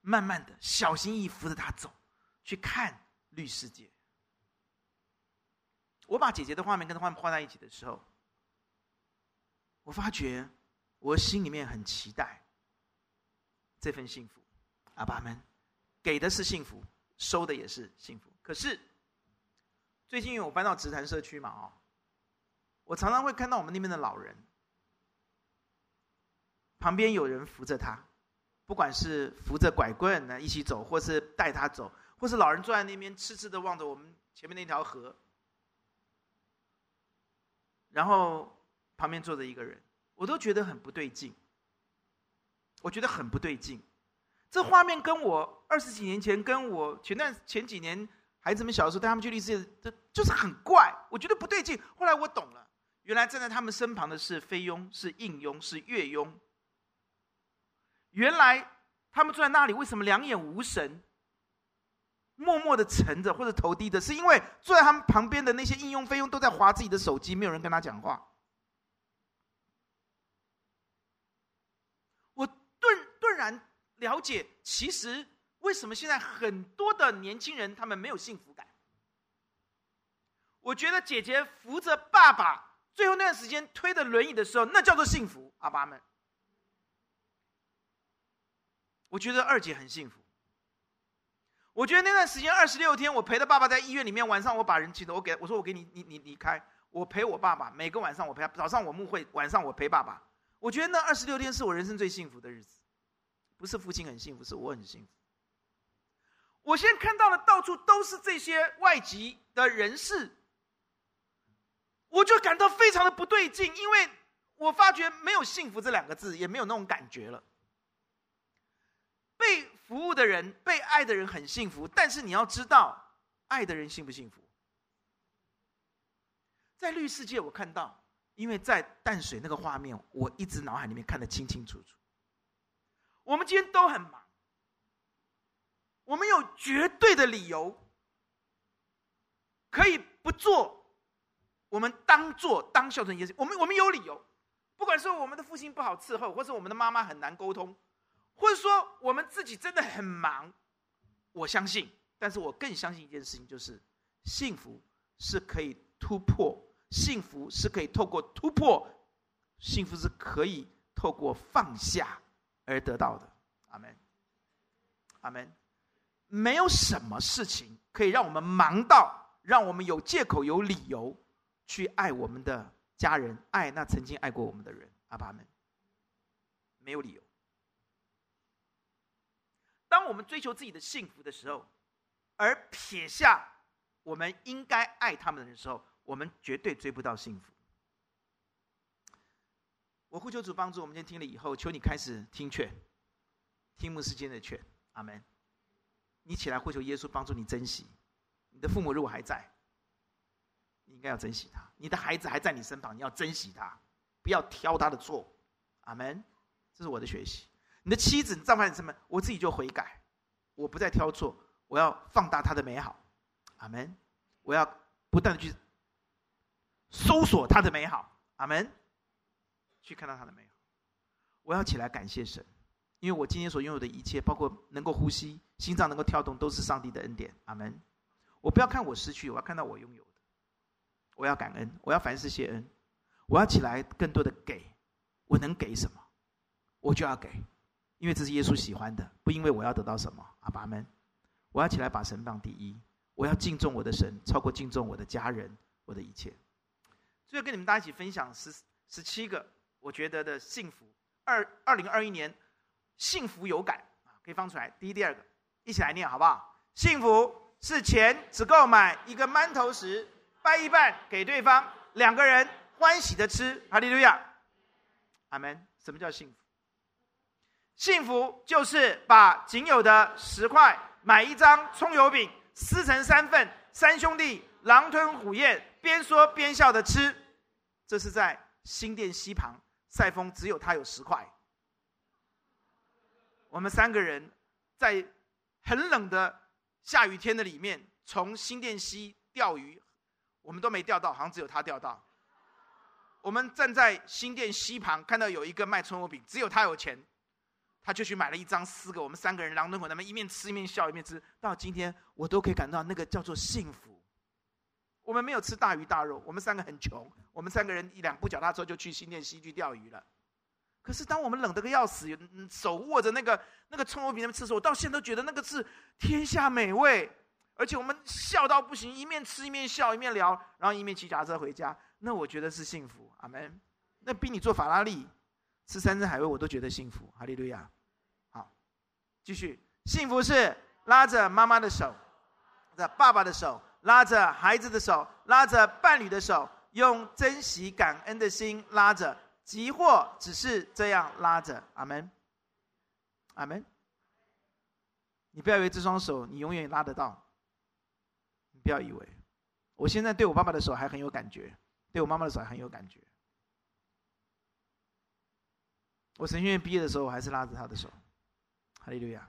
慢慢的，小心翼翼扶着他走，去看绿世界。我把姐姐的画面跟他们画在一起的时候，我发觉我心里面很期待这份幸福。阿爸们，给的是幸福，收的也是幸福。可是最近因为我搬到直潭社区嘛，哦，我常常会看到我们那边的老人。旁边有人扶着他，不管是扶着拐棍呢一起走，或是带他走，或是老人坐在那边痴痴的望着我们前面那条河，然后旁边坐着一个人，我都觉得很不对劲。我觉得很不对劲，这画面跟我二十几年前，跟我前段前几年孩子们小时候带他们去绿世界，就是很怪，我觉得不对劲。后来我懂了，原来站在他们身旁的是菲佣，是应佣，是乐佣。原来他们坐在那里为什么两眼无神，默默的沉着或者头低着，是因为坐在他们旁边的那些应佣菲佣都在划自己的手机，没有人跟他讲话。我顿顿然了解，其实为什么现在很多的年轻人他们没有幸福感。我觉得姐姐扶着爸爸最后那段时间推着轮椅的时候，那叫做幸福。阿爸们，我觉得二姐很幸福。我觉得那段时间二十六天，我陪着爸爸在医院里面，晚上我把人请走，我给我说我给你你你你开，我陪我爸爸，每个晚上我陪他，早上我牧会，晚上我陪爸爸。我觉得那二十六天是我人生最幸福的日子。不是父亲很幸福，是我很幸福。我现在看到的到处都是这些外籍的人士，我就感到非常的不对劲，因为我发觉没有幸福这两个字，也没有那种感觉了。被服务的人，被爱的人很幸福，但是你要知道，爱的人幸不幸福？在律世界我看到，因为在淡水那个画面，我一直脑海里面看得清清楚楚。我们今天都很忙，我们有绝对的理由可以不做我们当做当孝顺的事情，我们我们有理由，不管是我们的父亲不好伺候，或是我们的妈妈很难沟通，或者说我们自己真的很忙，我相信，但是我更相信一件事情，就是幸福是可以突破，幸福是可以透过突破，幸福是可以透过放下而得到的。阿们，阿们。没有什么事情可以让我们忙到让我们有借口有理由去爱我们的家人，爱那曾经爱过我们的人。阿爸们，没有理由。当我们追求自己的幸福的时候，而撇下我们应该爱他们的时候，我们绝对追不到幸福。我呼求主帮助我们，今天听了以后，求你开始听劝，听牧师间的劝。阿们。你起来呼求耶稣帮助你珍惜你的父母，如果还在，你应该要珍惜他；你的孩子还在你身旁，你要珍惜他，不要挑他的错。阿们。这是我的学习。你的妻子、你丈夫在你身旁，我自己就悔改，我不再挑错，我要放大他的美好。阿们。我要不断的去搜索他的美好。阿们。去看到他的美好。我要起来感谢神，因为我今天所拥有的一切，包括能够呼吸、心脏能够跳动，都是上帝的恩典。阿们。我不要看我失去，我要看到我拥有的。我要感恩，我要凡事谢恩，我要起来更多的给，我能给什么我就要给，因为这是耶稣喜欢的，不因为我要得到什么。阿爸们，我要起来把神放第一，我要敬重我的神超过敬重我的家人，我的一切。最后跟你们大家一起分享十十七个我觉得的幸福二二零二一年幸福有感，可以放出来。第一、第二个一起来念好不好？幸福是钱只够买一个馒头时，掰一半给对方，两个人欢喜的吃。哈利路亚，阿们。什么叫幸福？幸福就是把仅有的十块买一张葱油饼，撕成三份，三兄弟狼吞虎咽，边说边笑的吃。这是在新店西旁，赛峰只有他有十块。我们三个人在很冷的下雨天的里面，从新店西钓鱼，我们都没钓到，好像只有他钓到。我们站在新店西旁，看到有一个卖葱油饼，只有他有钱，他就去买了一张四个，我们三个人狼吞虎咽，一面吃一面笑一面吃。到今天我都可以感到那个叫做幸福。我们没有吃大鱼大肉，我们三个很穷，我们三个人一两部脚踏车就去新店西去钓鱼了。可是当我们冷得个要死，手握着那个那个葱油饼在那边吃的时候，我到现在都觉得那个是天下美味。而且我们笑到不行，一面吃一面笑一面聊，然后一面骑脚踏车回家，那我觉得是幸福。阿们。那比你坐法拉利吃山珍海味我都觉得幸福。哈利路亚。好，继续。幸福是拉着妈妈的手，拉着爸爸的手，拉着孩子的手，拉着伴侣的手，用珍惜感恩的心拉着，即或只是这样拉着。阿们，阿们。你不要以为这双手你永远拉得到，不要以为。我现在对我爸爸的手还很有感觉，对我妈妈的手还很有感觉。我神学院毕业的时候，我还是拉着他的手。哈利路亚。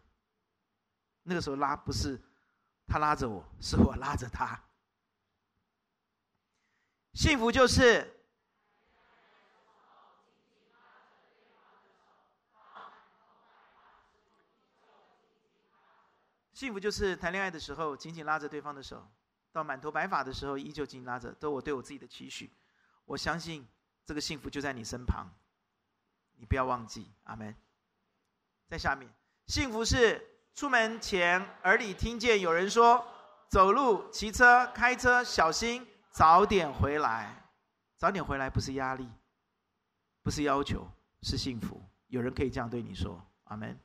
那个时候拉不是他拉着我，是我拉着他。幸福就是幸福就是谈恋爱的时候紧紧拉着对方的手，到满头白发的时候依旧紧拉着，都我对我自己的期许。我相信这个幸福就在你身旁，你不要忘记。阿们。在下面，幸福是出门前耳里听见有人说，走路、骑车、开车小心，早点回来。早点回来不是压力，不是要求，是幸福。有人可以这样对你说。阿们。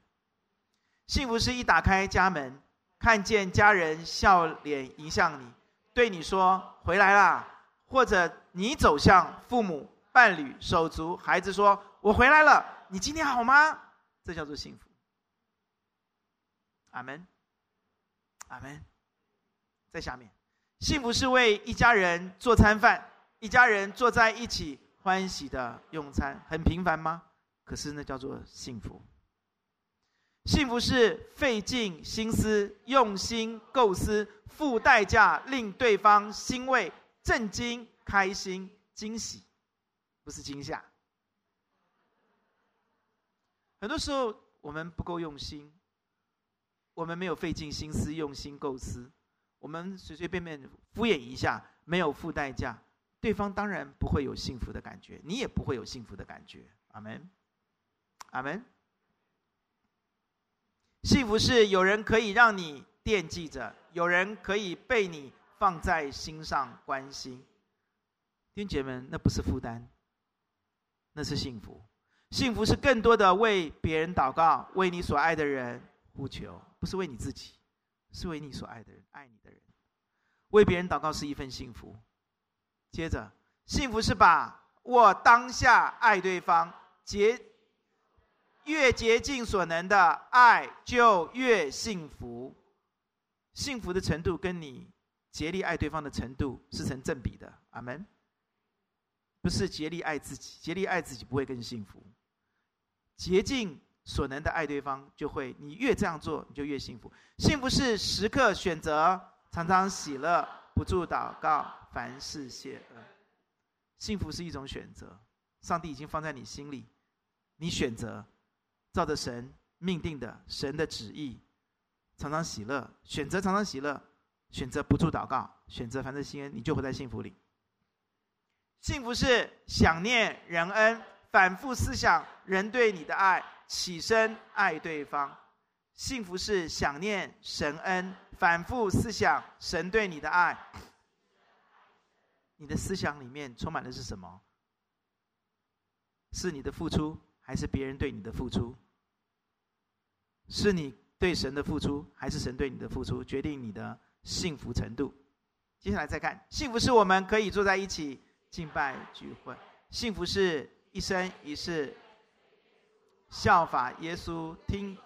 幸福是一打开家门，看见家人笑脸迎向你，对你说回来啦，或者你走向父母、伴侣、手足、孩子说我回来了，你今天好吗？这叫做幸福。阿们，阿们。在下面，幸福是为一家人做餐饭，一家人坐在一起欢喜的用餐，很平凡吗？可是那叫做幸福。幸福是费尽心思、用心构思，付代价令对方欣慰、震惊、开心、惊喜，不是惊吓。很多时候我们不够用心，我们没有费尽心思、用心构思。我们随随便便敷衍一下，没有付代价，对方当然不会有幸福的感觉，你也不会有幸福的感觉。阿们，阿们。幸福是有人可以让你惦记着，有人可以被你放在心上关心。弟兄姐妹们，那不是负担，那是幸福。幸福是更多的为别人祷告，为你所爱的人呼求，不是为你自己。是为你所爱的人，爱你的人，为别人祷告是一份幸福。接着，幸福是把握当下，爱对方，竭越竭尽所能的爱，就越幸福。幸福的程度跟你竭力爱对方的程度是成正比的。阿们。不是竭力爱自己，竭力爱自己不会更幸福。竭尽所能的爱对方，就会你越这样做你就越幸福。幸福是时刻选择，常常喜乐，不住祷告，凡事谢恩。幸福是一种选择，上帝已经放在你心里，你选择照着神命定的神的旨意，常常喜乐，选择常常喜乐，选择不住祷告，选择凡事谢恩，你就活在幸福里。幸福是想念人恩，反复思想人对你的爱，起身爱对方。幸福是想念神恩，反复思想神对你的爱。你的思想里面充满的是什么？是你的付出，还是别人对你的付出？是你对神的付出，还是神对你的付出，决定你的幸福程度。接下来再看，幸福是我们可以坐在一起敬拜聚会。幸福是一生一世效法耶稣，听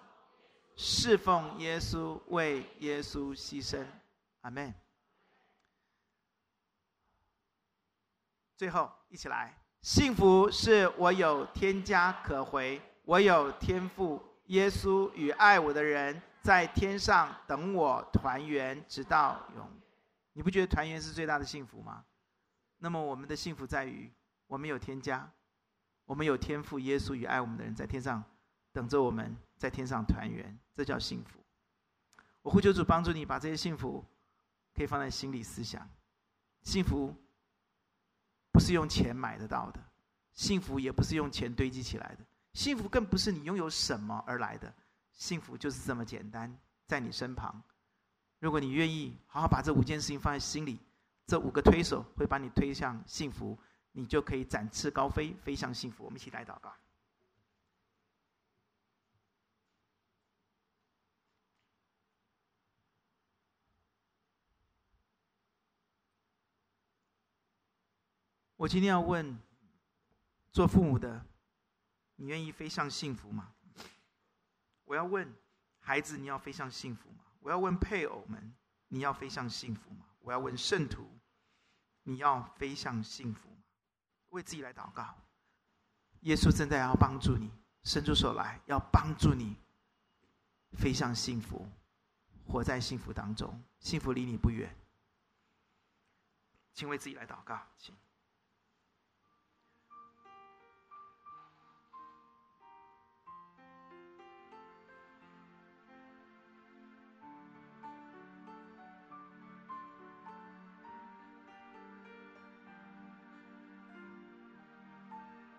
侍奉耶稣，为耶稣牺牲。阿们。最后一起来，幸福是我有天家可回，我有天父耶稣与爱我的人在天上等我团圆直到永。你不觉得团圆是最大的幸福吗？那么我们的幸福在于我们有天家，我们有天父耶稣与爱我们的人在天上等着我们，在天上团圆，这叫幸福。我呼求主帮助你把这些幸福可以放在心里思想。幸福不是用钱买得到的，幸福也不是用钱堆积起来的，幸福更不是你拥有什么而来的，幸福就是这么简单，在你身旁。如果你愿意好好把这五件事情放在心里，这五个推手会把你推向幸福，你就可以展翅高飞，飞向幸福。我们一起来祷告。我今天要问做父母的，你愿意飞向幸福吗？我要问孩子，你要飞向幸福吗？我要问配偶们，你要飞向幸福吗？我要问圣徒，你要飞向幸福吗？为自己来祷告。耶稣正在要帮助你，伸出手来要帮助你飞向幸福，活在幸福当中，幸福离你不远。请为自己来祷告。请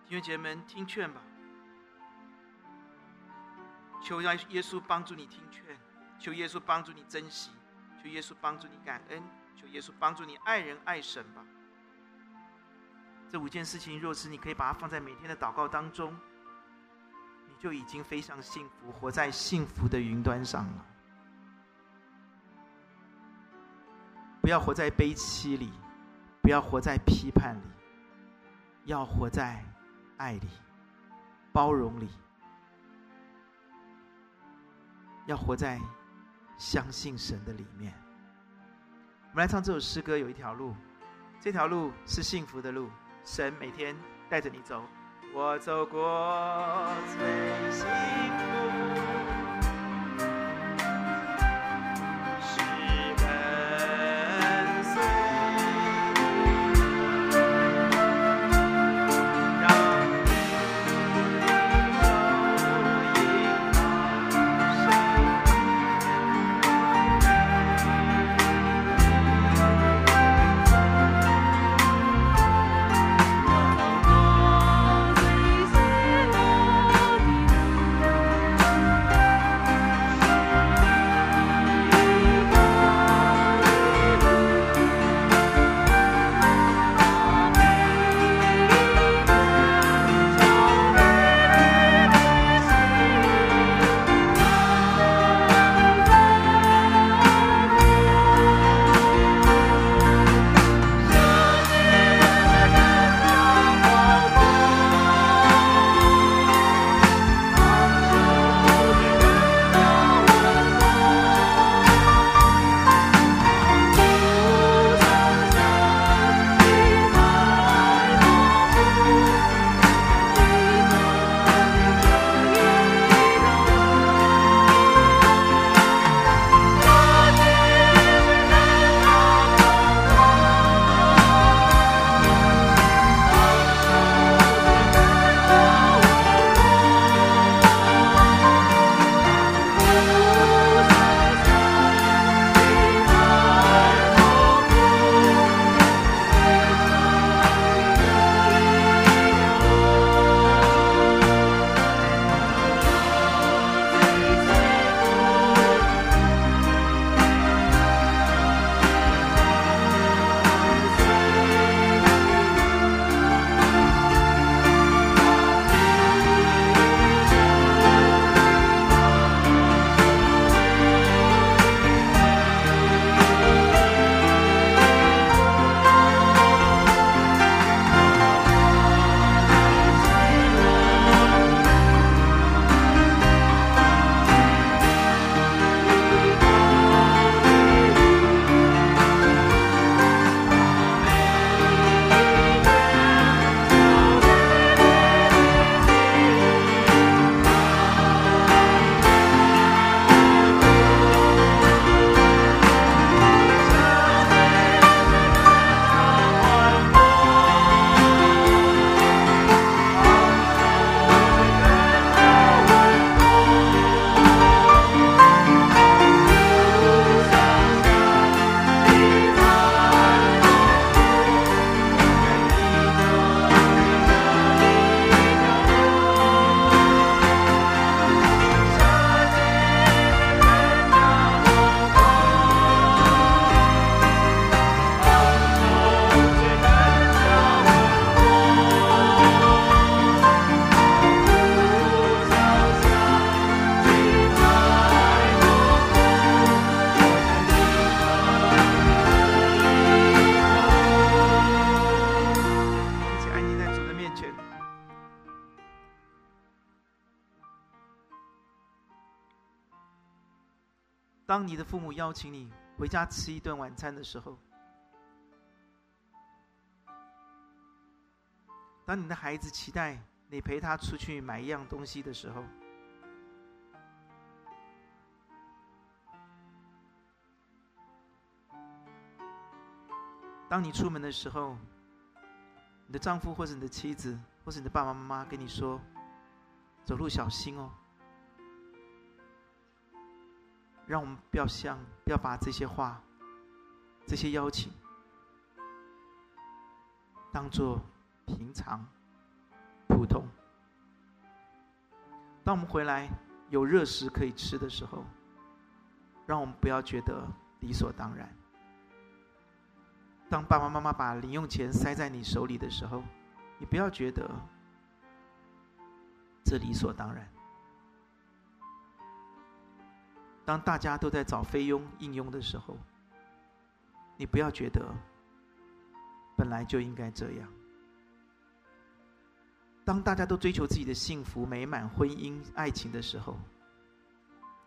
弟兄姐妹们，听劝吧，求耶稣帮助你听劝，求耶稣帮助你珍惜，求耶稣帮助你感恩，求耶稣帮助你爱人爱神吧。这五件事情若是你可以把它放在每天的祷告当中，你就已经飞上幸福，活在幸福的云端上了。不要活在悲戚里，不要活在批判里，要活在爱里、包容里，要活在相信神的里面。我们来唱这首诗歌，有一条路，这条路是幸福的路，神每天带着你走。我走过最幸福，当你的父母邀请你回家吃一顿晚餐的时候，当你的孩子期待你陪他出去买一样东西的时候，当你出门的时候，你的丈夫或是你的妻子或是你的爸爸妈妈跟你说，走路小心哦，让我们不要想，不要把这些话、这些邀请当作平常、普通。当我们回来有热食可以吃的时候，让我们不要觉得理所当然。当爸爸妈妈把零用钱塞在你手里的时候，你不要觉得这理所当然。当大家都在找非庸应庸的时候，你不要觉得本来就应该这样。当大家都追求自己的幸福美满婚姻爱情的时候，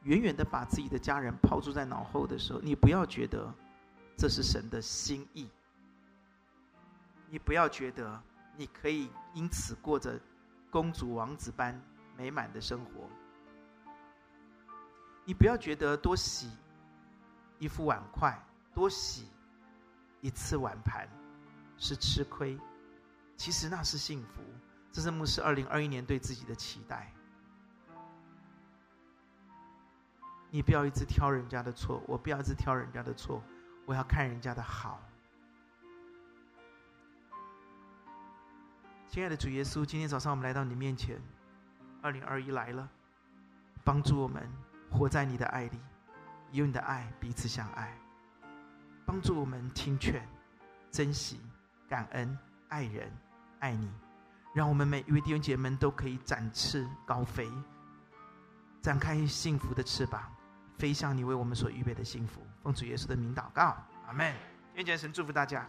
远远的把自己的家人抛诸在脑后的时候，你不要觉得这是神的心意，你不要觉得你可以因此过着公主王子般美满的生活，你不要觉得多洗一副碗筷，多洗一次碗盘是吃亏，其实那是幸福。这是牧师二零二一年对自己的期待。你不要一直挑人家的错，我不要一直挑人家的错，我要看人家的好。亲爱的主耶稣，今天早上我们来到你面前，二零二一来了，帮助我们活在你的爱里，有你的爱彼此相爱，帮助我们听劝、珍惜、感恩、爱人、爱你，让我们每一位弟兄姐妹都可以展翅高飞，展开幸福的翅膀，飞向你为我们所预备的幸福。奉主耶稣的名祷告，阿们。愿神祝福大家。